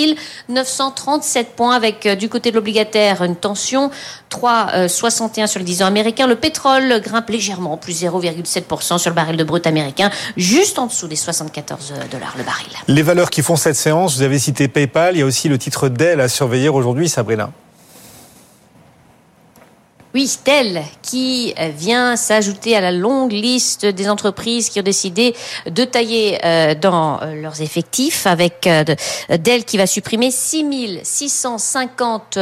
937 points, avec du côté de l'obligataire une tension 3,61 sur le 10 ans américain. Le pétrole grimpe légèrement, plus 0,7% sur le baril de brut américain, juste en dessous des $74 le baril. Les valeurs qui font cette séance, vous avez cité PayPal, il y a aussi le titre Dell à surveiller aujourd'hui, Sabrina. Oui, Dell qui vient s'ajouter à la longue liste des entreprises qui ont décidé de tailler dans leurs effectifs, avec Dell qui va supprimer 6650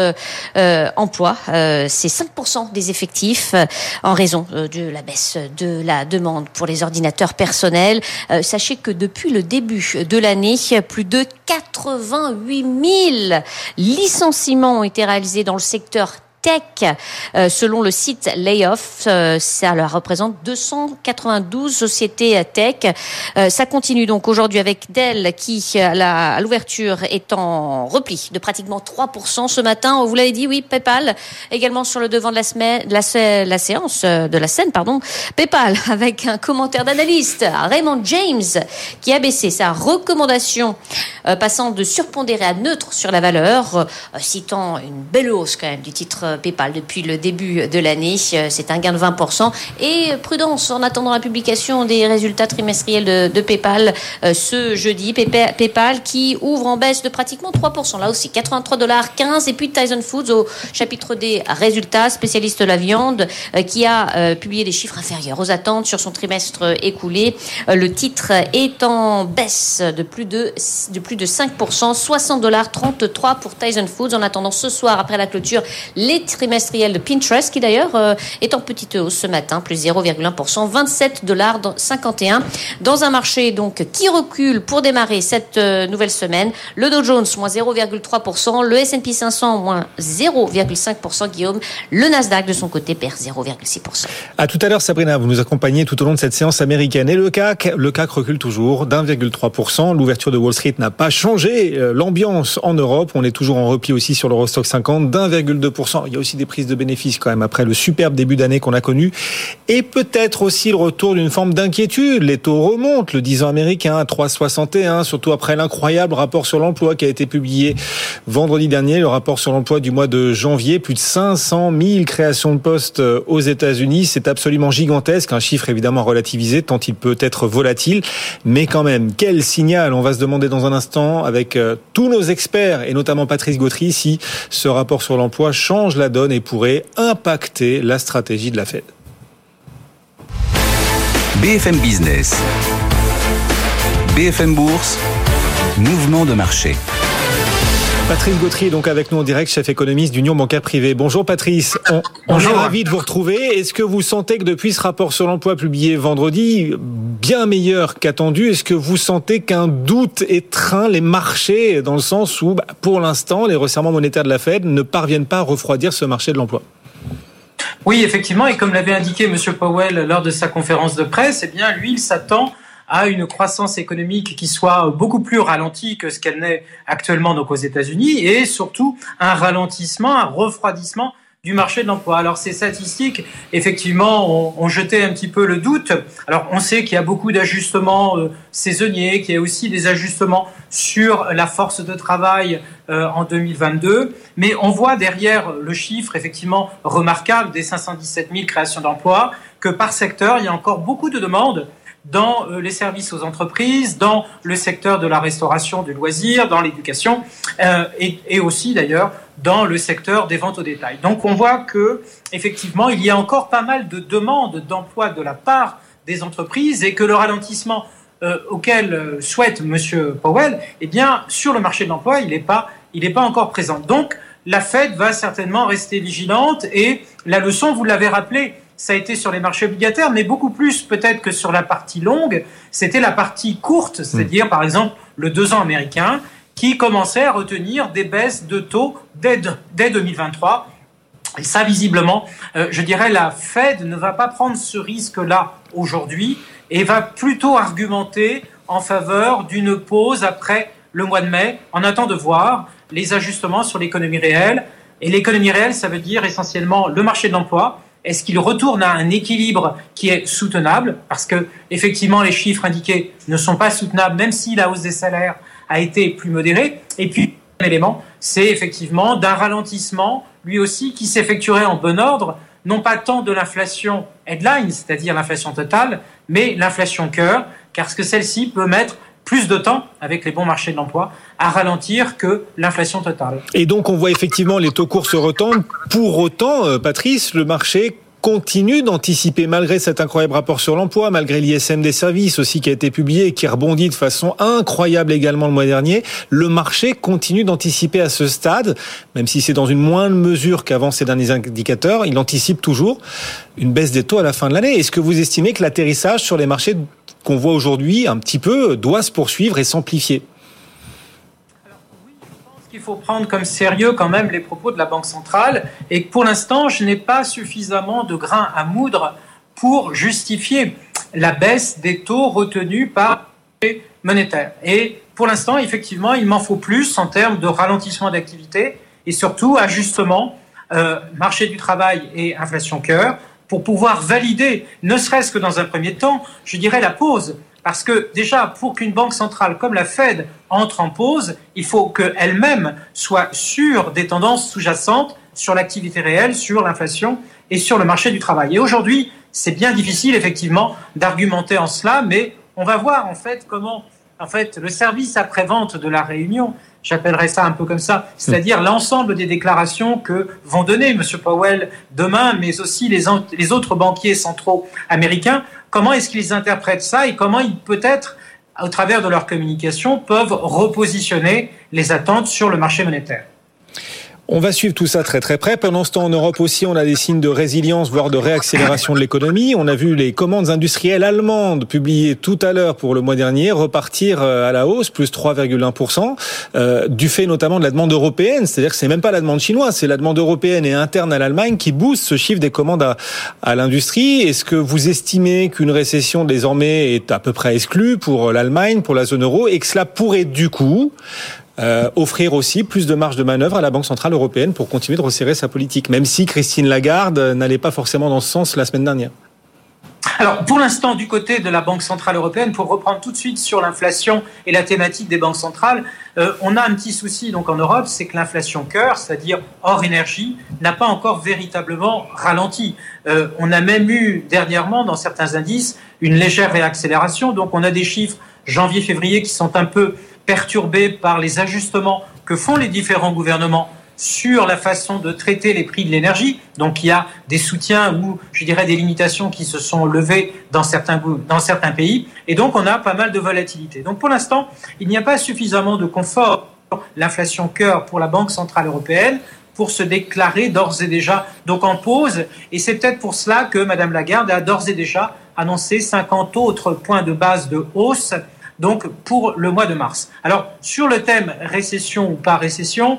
emplois. C'est 5% des effectifs en raison de la baisse de la demande pour les ordinateurs personnels. Sachez que depuis le début de l'année, plus de 88 000 licenciements ont été réalisés dans le secteur tech. Selon le site Layoff, ça leur représente 292 sociétés tech. Ça continue donc aujourd'hui avec Dell qui, à l'ouverture, est en repli de pratiquement 3% ce matin. On vous l'avait dit, oui, PayPal également sur le devant de la scène. PayPal avec un commentaire d'analyste, Raymond James, qui a baissé sa recommandation, passant de surpondéré à neutre sur la valeur, citant une belle hausse quand même du titre PayPal depuis le début de l'année. C'est un gain de 20%. Et prudence en attendant la publication des résultats trimestriels de PayPal ce jeudi. PayPal qui ouvre en baisse de pratiquement 3%. Là aussi, $83,15. Et puis Tyson Foods au chapitre des résultats, spécialiste de la viande, qui a publié des chiffres inférieurs aux attentes sur son trimestre écoulé. Le titre est en baisse de plus de 5%. $60,33 pour Tyson Foods. En attendant ce soir, après la clôture, les trimestriels de Pinterest, qui d'ailleurs est en petite hausse ce matin, plus 0,1%, $27,51. Dans un marché donc qui recule pour démarrer cette nouvelle semaine, le Dow Jones, moins 0,3%, le S&P 500, moins 0,5%, Guillaume, le Nasdaq de son côté perd 0,6%. À tout à l'heure Sabrina, vous nous accompagnez tout au long de cette séance américaine. Et le CAC recule toujours d'1,3%. L'ouverture de Wall Street n'a pas changé l'ambiance en Europe. On est toujours en repli aussi sur l'Eurostoxx 50 d'1,2%. Il y a aussi des prises de bénéfices quand même après le superbe début d'année qu'on a connu. Et peut-être aussi le retour d'une forme d'inquiétude. Les taux remontent, le 10 ans américain à 3,61, surtout après l'incroyable rapport sur l'emploi qui a été publié vendredi dernier, le rapport sur l'emploi du mois de janvier. Plus de 500 000 créations de postes aux États-Unis. C'est absolument gigantesque, un chiffre évidemment relativisé tant il peut être volatile. Mais quand même, quel signal? On va se demander dans un instant avec tous nos experts et notamment Patrice Gautry si ce rapport sur l'emploi change la donne et pourrait impacter la stratégie de la Fed. BFM Business, BFM Bourse, mouvement de marché. Patrice Gautry est donc avec nous en direct, chef économiste d'Union Bancaire Privée. Bonjour Patrice, on est ravi de vous retrouver. Est-ce que vous sentez que depuis ce rapport sur l'emploi publié vendredi, bien meilleur qu'attendu, est-ce que vous sentez qu'un doute étreint les marchés dans le sens où, pour l'instant, les resserrements monétaires de la Fed ne parviennent pas à refroidir ce marché de l'emploi ? Oui, effectivement, et comme l'avait indiqué M. Powell lors de sa conférence de presse, eh bien, lui, il s'attend à une croissance économique qui soit beaucoup plus ralentie que ce qu'elle n'est actuellement donc aux États-Unis et surtout un ralentissement, un refroidissement du marché de l'emploi. Alors ces statistiques, effectivement, ont jeté un petit peu le doute. Alors on sait qu'il y a beaucoup d'ajustements saisonniers, qu'il y a aussi des ajustements sur la force de travail en 2022, mais on voit derrière le chiffre effectivement remarquable des 517 000 créations d'emplois que par secteur, il y a encore beaucoup de demandes dans les services aux entreprises, dans le secteur de la restauration, du loisir, dans l'éducation et aussi d'ailleurs dans le secteur des ventes au détail. Donc on voit que effectivement il y a encore pas mal de demandes d'emploi de la part des entreprises et que le ralentissement auquel souhaite M. Powell, eh bien sur le marché de l'emploi il n'est pas encore présent. Donc la Fed va certainement rester vigilante et la leçon, vous l'avez rappelé, ça a été sur les marchés obligataires, mais beaucoup plus peut-être que sur la partie longue. C'était la partie courte, c'est-à-dire par exemple le 2 ans américain, qui commençait à retenir des baisses de taux dès 2023. Et ça, visiblement, je dirais, la Fed ne va pas prendre ce risque-là aujourd'hui et va plutôt argumenter en faveur d'une pause après le mois de mai, en attendant de voir les ajustements sur l'économie réelle. Et l'économie réelle, ça veut dire essentiellement le marché de l'emploi. Est-ce qu'il retourne à un équilibre qui est soutenable? Parce que, effectivement, les chiffres indiqués ne sont pas soutenables, même si la hausse des salaires a été plus modérée. Et puis, un élément, c'est effectivement d'un ralentissement, lui aussi, qui s'effectuerait en bon ordre, non pas tant de l'inflation headline, c'est-à-dire l'inflation totale, mais l'inflation cœur, parce que celle-ci peut mettre plus de temps, avec les bons marchés de l'emploi, à ralentir que l'inflation totale. Et donc, on voit effectivement les taux courts se retendre. Pour autant, Patrice, le marché continue d'anticiper, malgré cet incroyable rapport sur l'emploi, malgré l'ISM des services aussi qui a été publié et qui rebondit de façon incroyable également le mois dernier, le marché continue d'anticiper à ce stade, même si c'est dans une moindre mesure qu'avant ces derniers indicateurs, il anticipe toujours une baisse des taux à la fin de l'année. Est-ce que vous estimez que l'atterrissage sur les marchés qu'on voit aujourd'hui un petit peu doit se poursuivre et s'amplifier? Alors, oui, je pense qu'il faut prendre comme sérieux quand même les propos de la Banque centrale et que pour l'instant, je n'ai pas suffisamment de grains à moudre pour justifier la baisse des taux retenus par les monétaires. Et pour l'instant, effectivement, il m'en faut plus en termes de ralentissement d'activité et surtout ajustement marché du travail et inflation cœur, pour pouvoir valider, ne serait-ce que dans un premier temps, je dirais la pause. Parce que déjà, pour qu'une banque centrale comme la Fed entre en pause, il faut qu'elle-même soit sûre des tendances sous-jacentes sur l'activité réelle, sur l'inflation et sur le marché du travail. Et aujourd'hui, c'est bien difficile, effectivement, d'argumenter en cela, mais on va voir, en fait, comment le service après-vente de la Réunion, j'appellerais ça un peu comme ça, c'est-à-dire l'ensemble des déclarations que vont donner M. Powell demain, mais aussi les autres banquiers centraux américains, comment est-ce qu'ils interprètent ça et comment ils, peut-être, au travers de leur communication, peuvent repositionner les attentes sur le marché monétaire. On va suivre tout ça très très près. Pendant ce temps, en Europe aussi, on a des signes de résilience, voire de réaccélération de l'économie. On a vu les commandes industrielles allemandes publiées tout à l'heure pour le mois dernier repartir à la hausse, plus 3,1%, du fait notamment de la demande européenne. C'est-à-dire que c'est même pas la demande chinoise, c'est la demande européenne et interne à l'Allemagne qui booste ce chiffre des commandes à l'industrie. Est-ce que vous estimez qu'une récession désormais est à peu près exclue pour l'Allemagne, pour la zone euro, et que cela pourrait du coup offrir aussi plus de marge de manœuvre à la Banque Centrale Européenne pour continuer de resserrer sa politique, même si Christine Lagarde n'allait pas forcément dans ce sens la semaine dernière. Alors, pour l'instant, du côté de la Banque Centrale Européenne, pour reprendre tout de suite sur l'inflation et la thématique des banques centrales, on a un petit souci donc en Europe, c'est que l'inflation cœur, c'est-à-dire hors énergie, n'a pas encore véritablement ralenti. On a même eu dernièrement, dans certains indices, une légère réaccélération. Donc, on a des chiffres janvier-février qui sont un peu perturbés par les ajustements que font les différents gouvernements sur la façon de traiter les prix de l'énergie. Donc il y a des soutiens ou, je dirais, des limitations qui se sont levées dans certains pays. Et donc on a pas mal de volatilité. Donc pour l'instant, il n'y a pas suffisamment de confort pour l'inflation cœur pour la Banque Centrale Européenne pour se déclarer d'ores et déjà donc en pause. Et c'est peut-être pour cela que Mme Lagarde a d'ores et déjà annoncé 50 autres points de base de hausse donc pour le mois de mars. Alors sur le thème récession ou pas récession,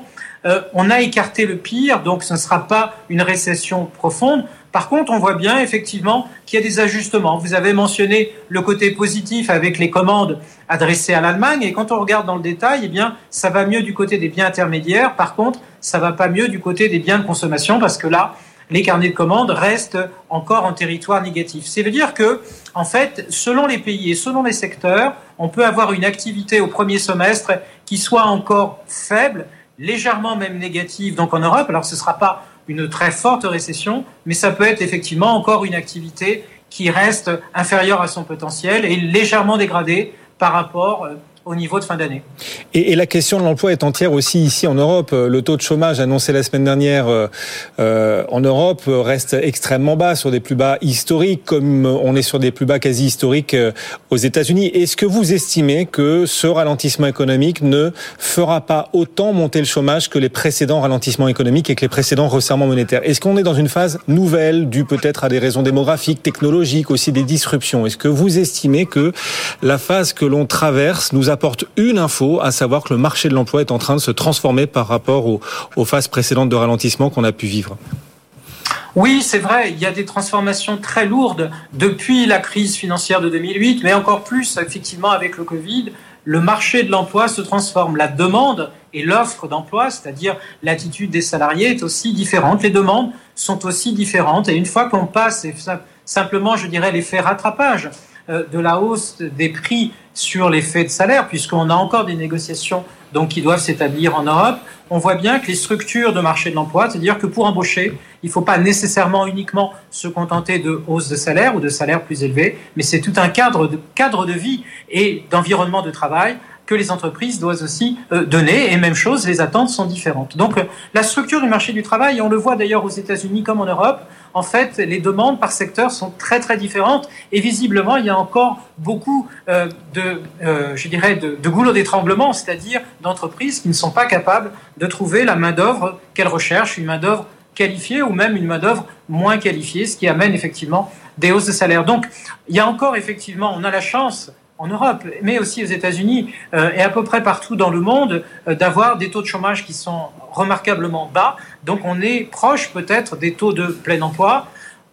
on a écarté le pire, donc ce ne sera pas une récession profonde. Par contre, on voit bien effectivement qu'il y a des ajustements. Vous avez mentionné le côté positif avec les commandes adressées à l'Allemagne. Et quand on regarde dans le détail, eh bien, ça va mieux du côté des biens intermédiaires. Par contre, ça ne va pas mieux du côté des biens de consommation parce que là, les carnets de commandes restent encore en territoire négatif. Ça veut dire que, en fait, selon les pays et selon les secteurs, on peut avoir une activité au premier semestre qui soit encore faible, légèrement même négative donc en Europe. Alors ce ne sera pas une très forte récession, mais ça peut être effectivement encore une activité qui reste inférieure à son potentiel et légèrement dégradée par rapport au niveau de fin d'année. Et la question de l'emploi est entière aussi ici en Europe. Le taux de chômage annoncé la semaine dernière en Europe reste extrêmement bas, sur des plus bas historiques, comme on est sur des plus bas quasi historiques aux États-Unis. Est-ce que vous estimez que ce ralentissement économique ne fera pas autant monter le chômage que les précédents ralentissements économiques et que les précédents resserrements monétaires ? Est-ce qu'on est dans une phase nouvelle, due peut-être à des raisons démographiques, technologiques, aussi des disruptions ? Est-ce que vous estimez que la phase que l'on traverse nous apporte une info, à savoir que le marché de l'emploi est en train de se transformer par rapport aux phases précédentes de ralentissement qu'on a pu vivre? Oui, c'est vrai, il y a des transformations très lourdes depuis la crise financière de 2008, mais encore plus, effectivement, avec le Covid. Le marché de l'emploi se transforme. La demande et l'offre d'emploi, c'est-à-dire l'attitude des salariés, est aussi différente. Les demandes sont aussi différentes. Et une fois qu'on passe, c'est simplement, je dirais, l'effet rattrapage de la hausse des prix sur les faits de salaire, puisqu'on a encore des négociations donc, qui doivent s'établir en Europe, on voit bien que les structures de marché de l'emploi, c'est-à-dire que pour embaucher, il ne faut pas nécessairement uniquement se contenter de hausses de salaire ou de salaires plus élevés, mais c'est tout un cadre de vie et d'environnement de travail que les entreprises doivent aussi donner. Et même chose, les attentes sont différentes. Donc la structure du marché du travail, on le voit d'ailleurs aux États-Unis comme en Europe, en fait, les demandes par secteur sont très très différentes et visiblement, il y a encore beaucoup de goulots d'étranglement, c'est-à-dire d'entreprises qui ne sont pas capables de trouver la main-d'œuvre qu'elles recherchent, une main-d'œuvre qualifiée ou même une main-d'œuvre moins qualifiée, ce qui amène effectivement des hausses de salaire. Donc, il y a encore effectivement, on a la chance en Europe, mais aussi aux États-Unis et à peu près partout dans le monde, d'avoir des taux de chômage qui sont remarquablement bas. Donc on est proche peut-être des taux de plein emploi.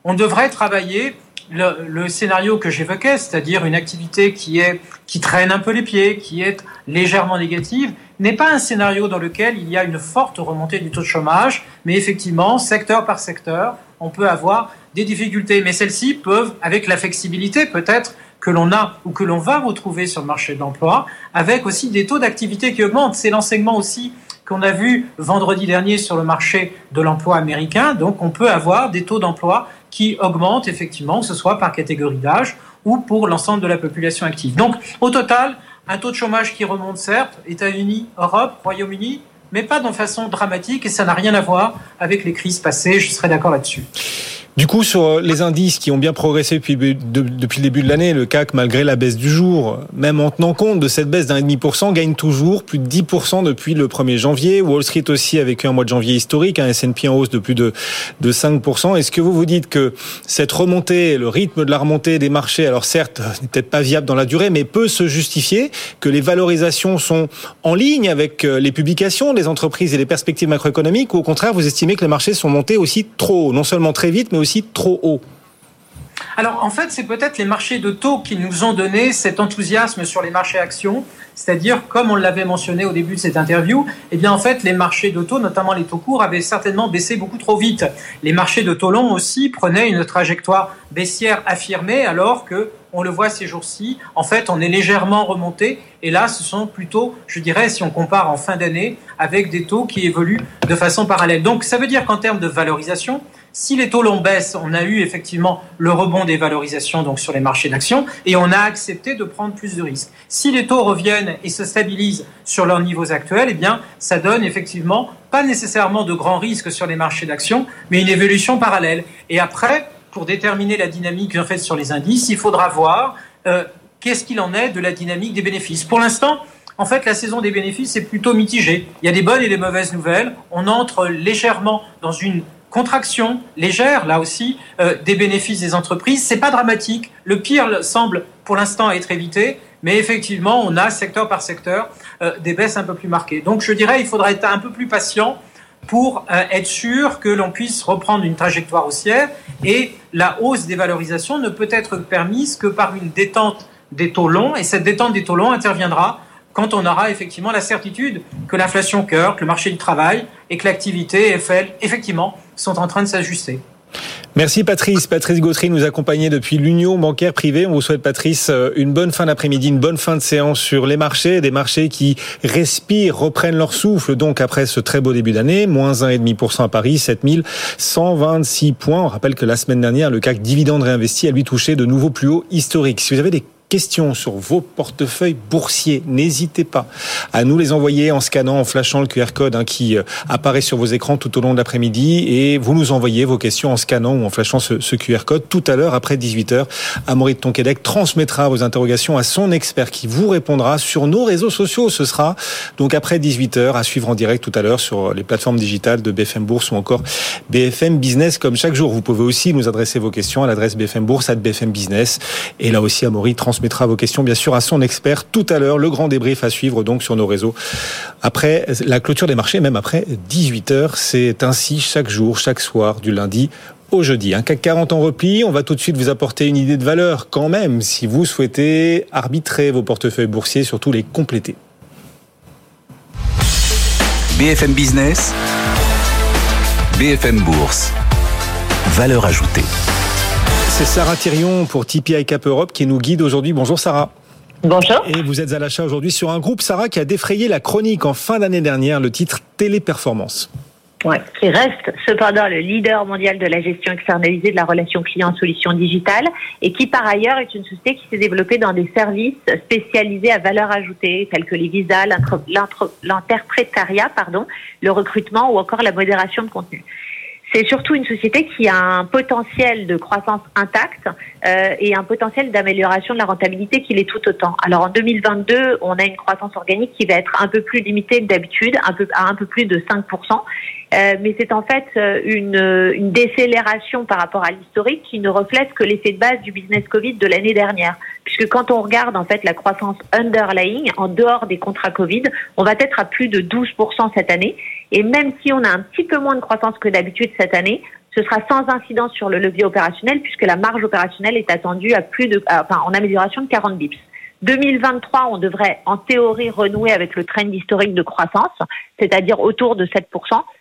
On devrait travailler le scénario que j'évoquais, c'est-à-dire une activité qui traîne un peu les pieds, qui est légèrement négative, n'est pas un scénario dans lequel il y a une forte remontée du taux de chômage, mais effectivement, secteur par secteur, on peut avoir des difficultés. Mais celles-ci peuvent, avec la flexibilité peut-être, que l'on a ou que l'on va retrouver sur le marché de l'emploi, avec aussi des taux d'activité qui augmentent. C'est l'enseignement aussi qu'on a vu vendredi dernier sur le marché de l'emploi américain. Donc on peut avoir des taux d'emploi qui augmentent effectivement, que ce soit par catégorie d'âge ou pour l'ensemble de la population active. Donc au total, un taux de chômage qui remonte certes, États-Unis, Europe, Royaume-Uni, mais pas de façon dramatique et ça n'a rien à voir avec les crises passées, je serais d'accord là-dessus. Du coup, sur les indices qui ont bien progressé depuis le début de l'année, le CAC, malgré la baisse du jour, même en tenant compte de cette baisse d'1,5%, gagne toujours plus de 10% depuis le 1er janvier. Wall Street aussi a vécu un mois de janvier historique, un S&P en hausse de plus de 5%. Est-ce que vous dites que cette remontée, le rythme de la remontée des marchés, alors certes, n'est peut-être pas viable dans la durée, mais peut se justifier, que les valorisations sont en ligne avec les publications des entreprises et les perspectives macroéconomiques, ou au contraire, vous estimez que les marchés sont montés aussi trop haut, non seulement très vite, mais aussi trop haut? Alors en fait, c'est peut-être les marchés de taux qui nous ont donné cet enthousiasme sur les marchés actions, c'est-à-dire, comme on l'avait mentionné au début de cette interview, eh bien en fait, les marchés de taux, notamment les taux courts, avaient certainement baissé beaucoup trop vite. Les marchés de taux longs aussi prenaient une trajectoire baissière affirmée, alors que, on le voit ces jours-ci, en fait, on est légèrement remonté. Et là, ce sont plutôt, je dirais, si on compare en fin d'année, avec des taux qui évoluent de façon parallèle. Donc, ça veut dire qu'en termes de valorisation, si les taux longs baissent, on a eu effectivement le rebond des valorisations donc sur les marchés d'actions et on a accepté de prendre plus de risques. Si les taux reviennent et se stabilisent sur leurs niveaux actuels, eh bien, ça donne effectivement pas nécessairement de grands risques sur les marchés d'actions, mais une évolution parallèle. Et après, pour déterminer la dynamique en fait sur les indices, il faudra voir qu'est-ce qu'il en est de la dynamique des bénéfices. Pour l'instant, en fait, la saison des bénéfices est plutôt mitigée. Il y a des bonnes et des mauvaises nouvelles. On entre légèrement dans une contraction légère, là aussi, des bénéfices des entreprises. C'est pas dramatique. Le pire semble pour l'instant être évité, mais effectivement, on a secteur par secteur des baisses un peu plus marquées. Donc, je dirais, il faudra être un peu plus patient pour être sûr que l'on puisse reprendre une trajectoire haussière. Et la hausse des valorisations ne peut être permise que par une détente des taux longs. Et cette détente des taux longs interviendra quand on aura effectivement la certitude que l'inflation cœur, que le marché du travail et que l'activité FL, effectivement, sont en train de s'ajuster. Merci Patrice. Patrice Gautry nous accompagnait depuis l'Union bancaire privée. On vous souhaite, Patrice, une bonne fin d'après-midi, une bonne fin de séance sur les marchés, des marchés qui respirent, reprennent leur souffle. Donc, après ce très beau début d'année, moins 1,5% à Paris, 7126 points. On rappelle que la semaine dernière, le CAC dividende réinvesti a lui touché de nouveaux plus hauts historiques. Si vous avez des questions sur vos portefeuilles boursiers, n'hésitez pas à nous les envoyer en scannant, en flashant le QR code qui apparaît sur vos écrans tout au long de l'après-midi, et vous nous envoyez vos questions en scannant ou en flashant ce QR code. Tout à l'heure, après 18h, Amaury de Tonquédec transmettra vos interrogations à son expert qui vous répondra sur nos réseaux sociaux. Ce sera donc après 18h, à suivre en direct tout à l'heure sur les plateformes digitales de BFM Bourse ou encore BFM Business comme chaque jour. Vous pouvez aussi nous adresser vos questions à l'adresse bfmbourse@bfmbusiness, et là aussi Amaury transmettra vos questions, bien sûr, à son expert tout à l'heure. Le grand débrief à suivre donc sur nos réseaux après la clôture des marchés, même après 18h. C'est ainsi chaque jour, chaque soir, du lundi au jeudi. Un CAC 40 en repli. On va tout de suite vous apporter une idée de valeur quand même, si vous souhaitez arbitrer vos portefeuilles boursiers, surtout les compléter. BFM Business, BFM Bourse, valeur ajoutée. C'est Sarah Thirion pour TPI Cap Europe qui nous guide aujourd'hui. Bonjour Sarah. Bonjour. Et vous êtes à l'achat aujourd'hui sur un groupe, Sarah, qui a défrayé la chronique en fin d'année dernière, le titre Téléperformance. Ouais, qui reste cependant le leader mondial de la gestion externalisée de la relation client-solution digitale et qui par ailleurs est une société qui s'est développée dans des services spécialisés à valeur ajoutée tels que les visas, l'interprétariat, le recrutement ou encore la modération de contenu. C'est surtout une société qui a un potentiel de croissance intacte et un potentiel d'amélioration de la rentabilité qui l'est tout autant. Alors en 2022, on a une croissance organique qui va être un peu plus limitée que d'habitude, un peu plus de 5%. Mais c'est en fait une décélération par rapport à l'historique qui ne reflète que l'effet de base du business Covid de l'année dernière. Puisque quand on regarde en fait la croissance underlying, en dehors des contrats Covid, on va être à plus de 12% cette année. Et même si on a un petit peu moins de croissance que d'habitude cette année, ce sera sans incidence sur le levier opérationnel puisque la marge opérationnelle est attendue à en amélioration de 40 bips. 2023, on devrait en théorie renouer avec le trend historique de croissance, c'est-à-dire autour de 7%,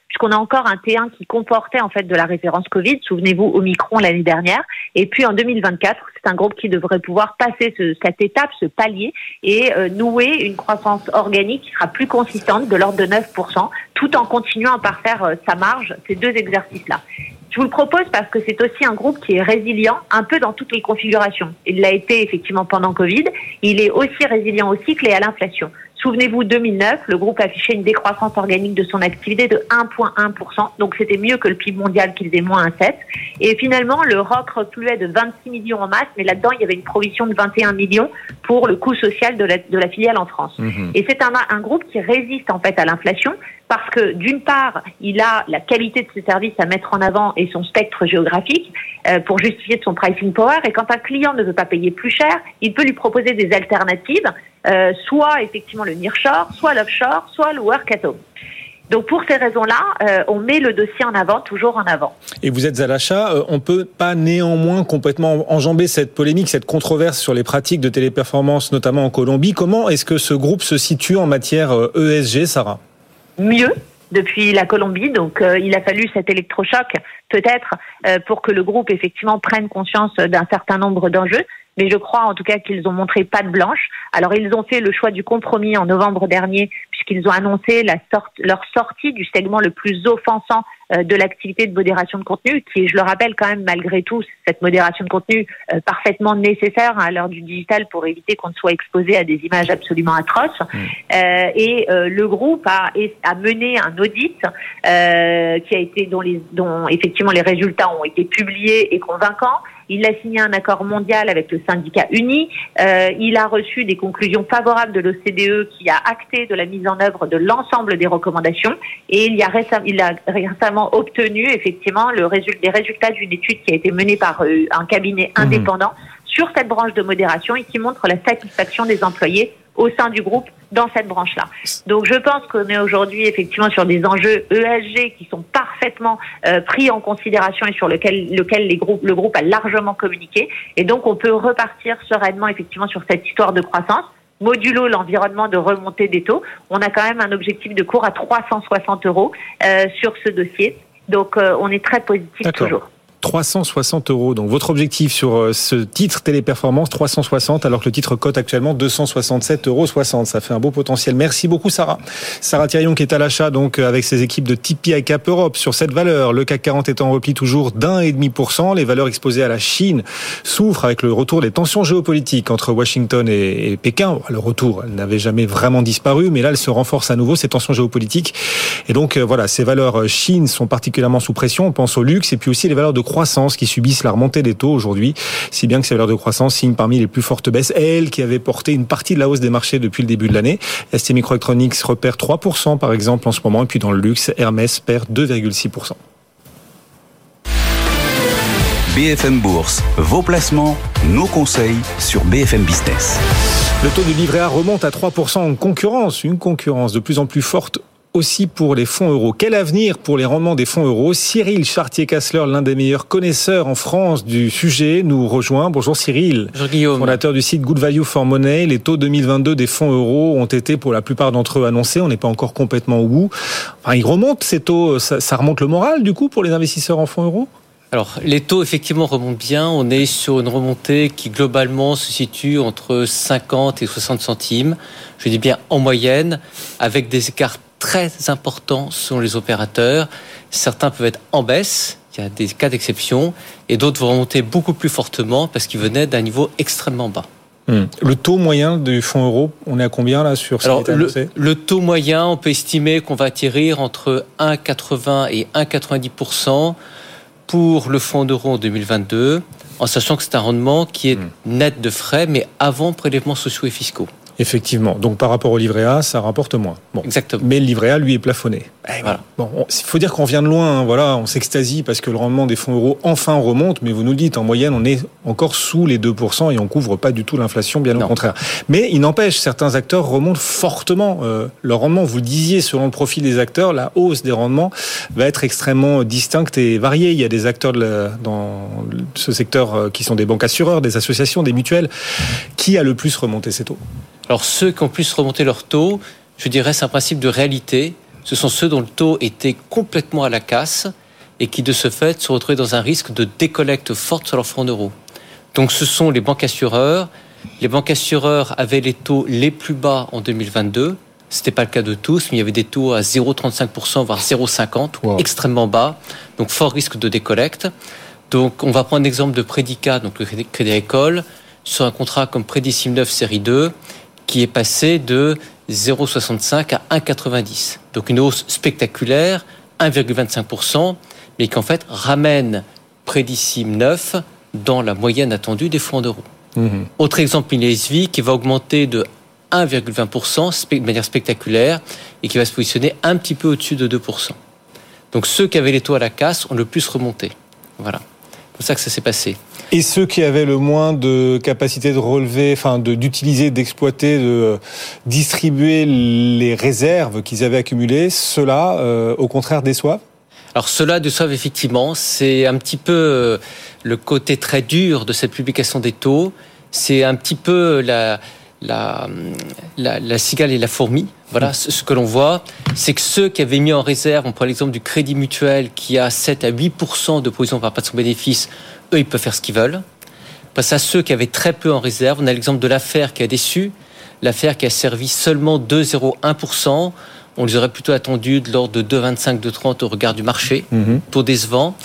puisqu'on a encore un T1 qui comportait en fait de la référence Covid, souvenez-vous Omicron l'année dernière, et puis en 2024, c'est un groupe qui devrait pouvoir passer cette étape, ce palier, et nouer une croissance organique qui sera plus consistante, de l'ordre de 9%, tout en continuant à parfaire sa marge, ces deux exercices-là. Je vous le propose parce que c'est aussi un groupe qui est résilient un peu dans toutes les configurations. Il l'a été effectivement pendant Covid, il est aussi résilient au cycle et à l'inflation. Souvenez-vous, 2009, le groupe affichait une décroissance organique de son activité de 1,1%, donc c'était mieux que le PIB mondial qui faisait moins 1,7. Et finalement, le ROC reculait de 26 millions en masse, mais là-dedans, il y avait une provision de 21 millions pour le coût social de la filiale en France. Mmh. Et c'est un groupe qui résiste en fait à l'inflation, parce que d'une part, il a la qualité de ses services à mettre en avant et son spectre géographique pour justifier de son pricing power. Et quand un client ne veut pas payer plus cher, il peut lui proposer des alternatives, soit effectivement le nearshore, soit l'offshore, soit le work at home. Donc pour ces raisons-là, on met le dossier en avant, toujours en avant. Et vous êtes à l'achat, on ne peut pas néanmoins complètement enjamber cette polémique, cette controverse sur les pratiques de téléperformance, notamment en Colombie. Comment est-ce que ce groupe se situe en matière ESG, Sarah ? Mieux depuis la Colombie, donc il a fallu cet électrochoc peut-être pour que le groupe effectivement prenne conscience d'un certain nombre d'enjeux. Mais je crois en tout cas qu'ils ont montré patte blanche. Alors ils ont fait le choix du compromis en novembre dernier puisqu'ils ont annoncé leur sortie du segment le plus offensant de l'activité de modération de contenu qui, je le rappelle quand même malgré tout, cette modération de contenu parfaitement nécessaire à l'heure du digital pour éviter qu'on ne soit exposé à des images absolument atroces. Et le groupe a mené un audit qui a été dont effectivement les résultats ont été publiés et convaincants. Il a signé un accord mondial avec le syndicat uni. Il a reçu des conclusions favorables de l'OCDE qui a acté de la mise en œuvre de l'ensemble des recommandations. Et il a récemment obtenu effectivement les résultats d'une étude qui a été menée par un cabinet indépendant sur cette branche de modération et qui montre la satisfaction des employés au sein du groupe dans cette branche-là. Donc je pense qu'on est aujourd'hui effectivement sur des enjeux ESG qui sont parfaitement pris en considération et sur lequel le groupe a largement communiqué. Et donc on peut repartir sereinement effectivement sur cette histoire de croissance, modulo l'environnement de remontée des taux. On a quand même un objectif de cours à 360 € sur ce dossier. Donc on est très positif. D'accord. Toujours. 360 €. Donc, votre objectif sur ce titre téléperformance, 360, alors que le titre cote actuellement 267,60 €. Ça fait un beau potentiel. Merci beaucoup, Sarah. Sarah Thirion qui est à l'achat, donc, avec ses équipes de Tipeee et Cap Europe sur cette valeur. Le CAC 40 est en repli toujours d'1,5%. Les valeurs exposées à la Chine souffrent avec le retour des tensions géopolitiques entre Washington et Pékin. Le retour, elles n'avaient jamais vraiment disparu, mais là, elles se renforcent à nouveau, ces tensions géopolitiques. Et donc, voilà, ces valeurs Chine sont particulièrement sous pression. On pense au luxe et puis aussi les valeurs de croissance qui subissent la remontée des taux aujourd'hui, si bien que ces valeurs de croissance signent parmi les plus fortes baisses, elles qui avaient porté une partie de la hausse des marchés depuis le début de l'année. ST Microelectronics repère 3% par exemple en ce moment, et puis dans le luxe, Hermès perd 2,6%. BFM Bourse, vos placements, nos conseils sur BFM Business. Le taux du livret A remonte à 3% en concurrence, une concurrence de plus en plus forte aussi pour les fonds euros. Quel avenir pour les rendements des fonds euros ? Cyril Chartier-Kassler, l'un des meilleurs connaisseurs en France du sujet, nous rejoint. Bonjour Cyril. Bonjour Guillaume. Fondateur du site Good Value for Money. Les taux 2022 des fonds euros ont été pour la plupart d'entre eux annoncés. On n'est pas encore complètement au bout. Enfin, ils remontent ces taux. Ça remonte le moral du coup pour les investisseurs en fonds euros ? Alors, les taux, effectivement, remontent bien. On est sur une remontée qui, globalement, se situe entre 50 et 60 centimes. Je dis bien en moyenne, avec des écarts très importants selon les opérateurs. Certains peuvent être en baisse, il y a des cas d'exception, et d'autres vont remonter beaucoup plus fortement parce qu'ils venaient d'un niveau extrêmement bas. Le taux moyen du fonds euro, on est à combien là sur ce qui est annoncé ? Le taux moyen, on peut estimer qu'on va atterrir entre 1,80 et 1,90% pour le fonds euro en 2022, en sachant que c'est un rendement qui est net de frais, mais avant prélèvements sociaux et fiscaux. Effectivement. Donc, par rapport au livret A, ça rapporte moins. Bon. Exactement. Mais le livret A, lui, est plafonné. Voilà. Bon, il faut dire qu'on vient de loin. Hein, voilà, on s'extasie parce que le rendement des fonds euros enfin remonte. Mais vous nous le dites, en moyenne, on est encore sous les 2% et on couvre pas du tout l'inflation, bien au contraire. Mais il n'empêche, certains acteurs remontent fortement. Leur rendement, vous le disiez, selon le profil des acteurs, la hausse des rendements va être extrêmement distincte et variée. Il y a des acteurs dans ce secteur qui sont des banques assureurs, des associations, des mutuelles. Qui a le plus remonté ces taux ? Alors ceux qui ont plus remonté leur taux, je dirais c'est un principe de réalité, ce sont ceux dont le taux était complètement à la casse et qui de ce fait se retrouvaient dans un risque de décollecte forte sur leur fonds euro. Donc ce sont les banques assureurs. Les banques assureurs avaient les taux les plus bas en 2022, ce n'était pas le cas de tous, mais il y avait des taux à 0,35% voire 0,50%, extrêmement bas, donc fort risque de décollecte. Donc on va prendre l'exemple de Predica, donc le Crédit Agricole, sur un contrat comme Prédicim 9 série 2, qui est passé de 0,65 à 1,90. Donc une hausse spectaculaire, 1,25%, mais qui en fait ramène Prédicim 9 dans la moyenne attendue des fonds d'euros. Autre exemple, Milaesvi, qui va augmenter de 1,20% de manière spectaculaire et qui va se positionner un petit peu au-dessus de 2%. Donc ceux qui avaient les taux à la casse ont le plus remonté. Voilà. comme ça que ça s'est passé. Et ceux qui avaient le moins de capacité de relever, enfin d'utiliser, d'exploiter, de distribuer les réserves qu'ils avaient accumulées, ceux-là, au contraire, déçoivent ? Alors ceux-là déçoivent effectivement. C'est un petit peu le côté très dur de cette publication des taux. C'est un petit peu la cigale et la fourmi. Voilà, ce que l'on voit, c'est que ceux qui avaient mis en réserve, on prend l'exemple du Crédit Mutuel qui a 7 à 8% de provision par rapport à son bénéfice, eux, ils peuvent faire ce qu'ils veulent. Passe à ceux qui avaient très peu en réserve. On a l'exemple de l'affaire qui a déçu, l'affaire qui a servi seulement 2,01%. On les aurait plutôt attendus de l'ordre de 2,25, 2,30 au regard du marché, pour décevant.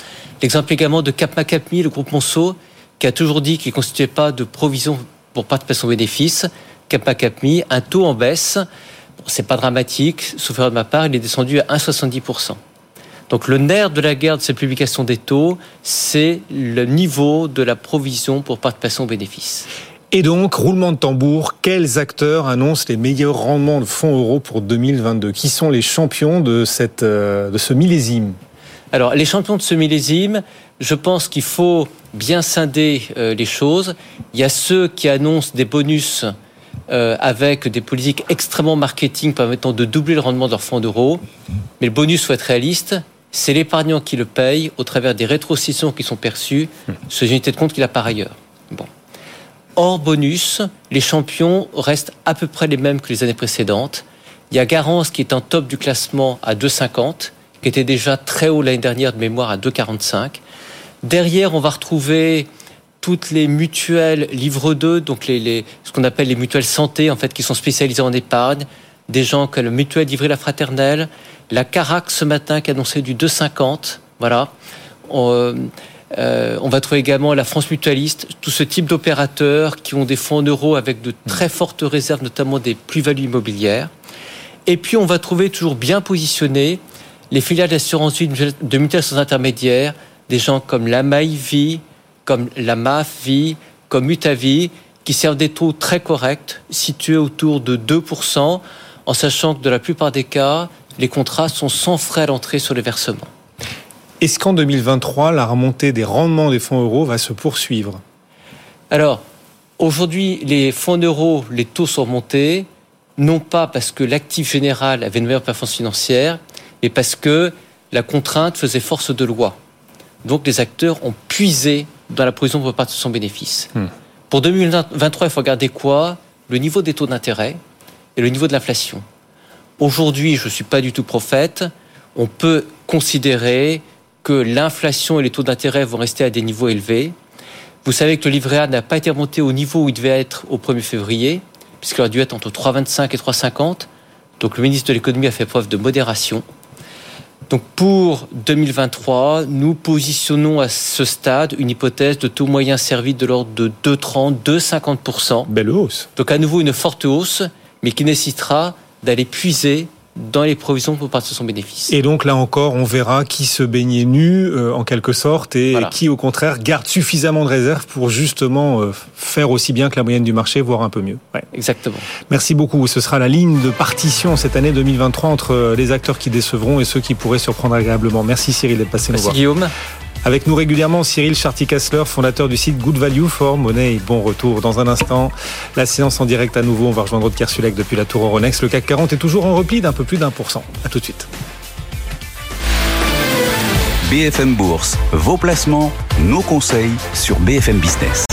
L'exemple également de Capma-Capmi, le groupe Monceau, qui a toujours dit qu'il ne constituait pas de provision pour participer à son bénéfice. Capma-Capmi, un taux en baisse. C'est pas dramatique, sauf erreur de ma part, il est descendu à 1,70%. Donc le nerf de la guerre de cette publication des taux, c'est le niveau de la provision pour participation aux bénéfices. Et donc, roulement de tambour, quels acteurs annoncent les meilleurs rendements de fonds euros pour 2022 ? Qui sont les champions de ce millésime ? Alors, les champions de ce millésime, je pense qu'il faut bien scinder les choses. Il y a ceux qui annoncent des bonus avec des politiques extrêmement marketing permettant de doubler le rendement de leur fonds d'euros. Mais le bonus, faut être réaliste, c'est l'épargnant qui le paye au travers des rétrocessions qui sont perçues sur les unités de compte qu'il a par ailleurs. Bon. Hors bonus, les champions restent à peu près les mêmes que les années précédentes. Il y a Garance qui est en top du classement à 2,50, qui était déjà très haut l'année dernière de mémoire à 2,45. Derrière, on va retrouver toutes les mutuelles livre 2, donc ce qu'on appelle les mutuelles santé, en fait, qui sont spécialisées en épargne, des gens comme le mutuel livré La Fraternelle, la Carac ce matin qui a annoncé du 2,50, voilà. On va trouver également la France Mutualiste, tout ce type d'opérateurs qui ont des fonds en euros avec de très fortes réserves, notamment des plus-values immobilières. Et puis, on va trouver toujours bien positionnés les filiales d'assurance vie de mutuelles sans intermédiaire, des gens comme la Maïvi, comme la MAFVI, comme Mutavie, qui servent des taux très corrects, situés autour de 2%, en sachant que dans la plupart des cas, les contrats sont sans frais à l'entrée sur les versements. Est-ce qu'en 2023, la remontée des rendements des fonds euros va se poursuivre ? Alors, aujourd'hui, les fonds euros, les taux sont remontés, non pas parce que l'actif général avait une meilleure performance financière, mais parce que la contrainte faisait force de loi. Donc, les acteurs ont puisé dans la provision pour partie de son bénéfice. Pour 2023, il faut regarder quoi ? Le niveau des taux d'intérêt et le niveau de l'inflation. Aujourd'hui, je ne suis pas du tout prophète. On peut considérer que l'inflation et les taux d'intérêt vont rester à des niveaux élevés. Vous savez que le livret A n'a pas été remonté au niveau où il devait être au 1er février, puisqu'il aurait dû être entre 3,25 et 3,50. Donc, le ministre de l'économie a fait preuve de modération. Donc pour 2023, nous positionnons à ce stade une hypothèse de taux moyen servi de l'ordre de 2,30, 2,50%. Belle hausse. Donc à nouveau une forte hausse, mais qui nécessitera d'aller puiser dans les provisions pour partir de son bénéfice. Et donc là encore, on verra qui se baignait nu en quelque sorte et voilà. Qui au contraire garde suffisamment de réserves pour justement faire aussi bien que la moyenne du marché, voire un peu mieux. Ouais. Exactement. Merci beaucoup. Ce sera la ligne de partition cette année 2023 entre les acteurs qui décevront et ceux qui pourraient surprendre agréablement. Merci Cyril d'être passé nous voir. Merci Guillaume. Avec nous régulièrement, Cyril Chartier-Kassler, fondateur du site Good Value for Money. Et bon retour dans un instant. La séance en direct à nouveau. On va rejoindre Aude Kersulek depuis la Tour Euronext. Le CAC 40 est toujours en repli d'un peu plus d'1%. À tout de suite. BFM Bourse, vos placements, nos conseils sur BFM Business.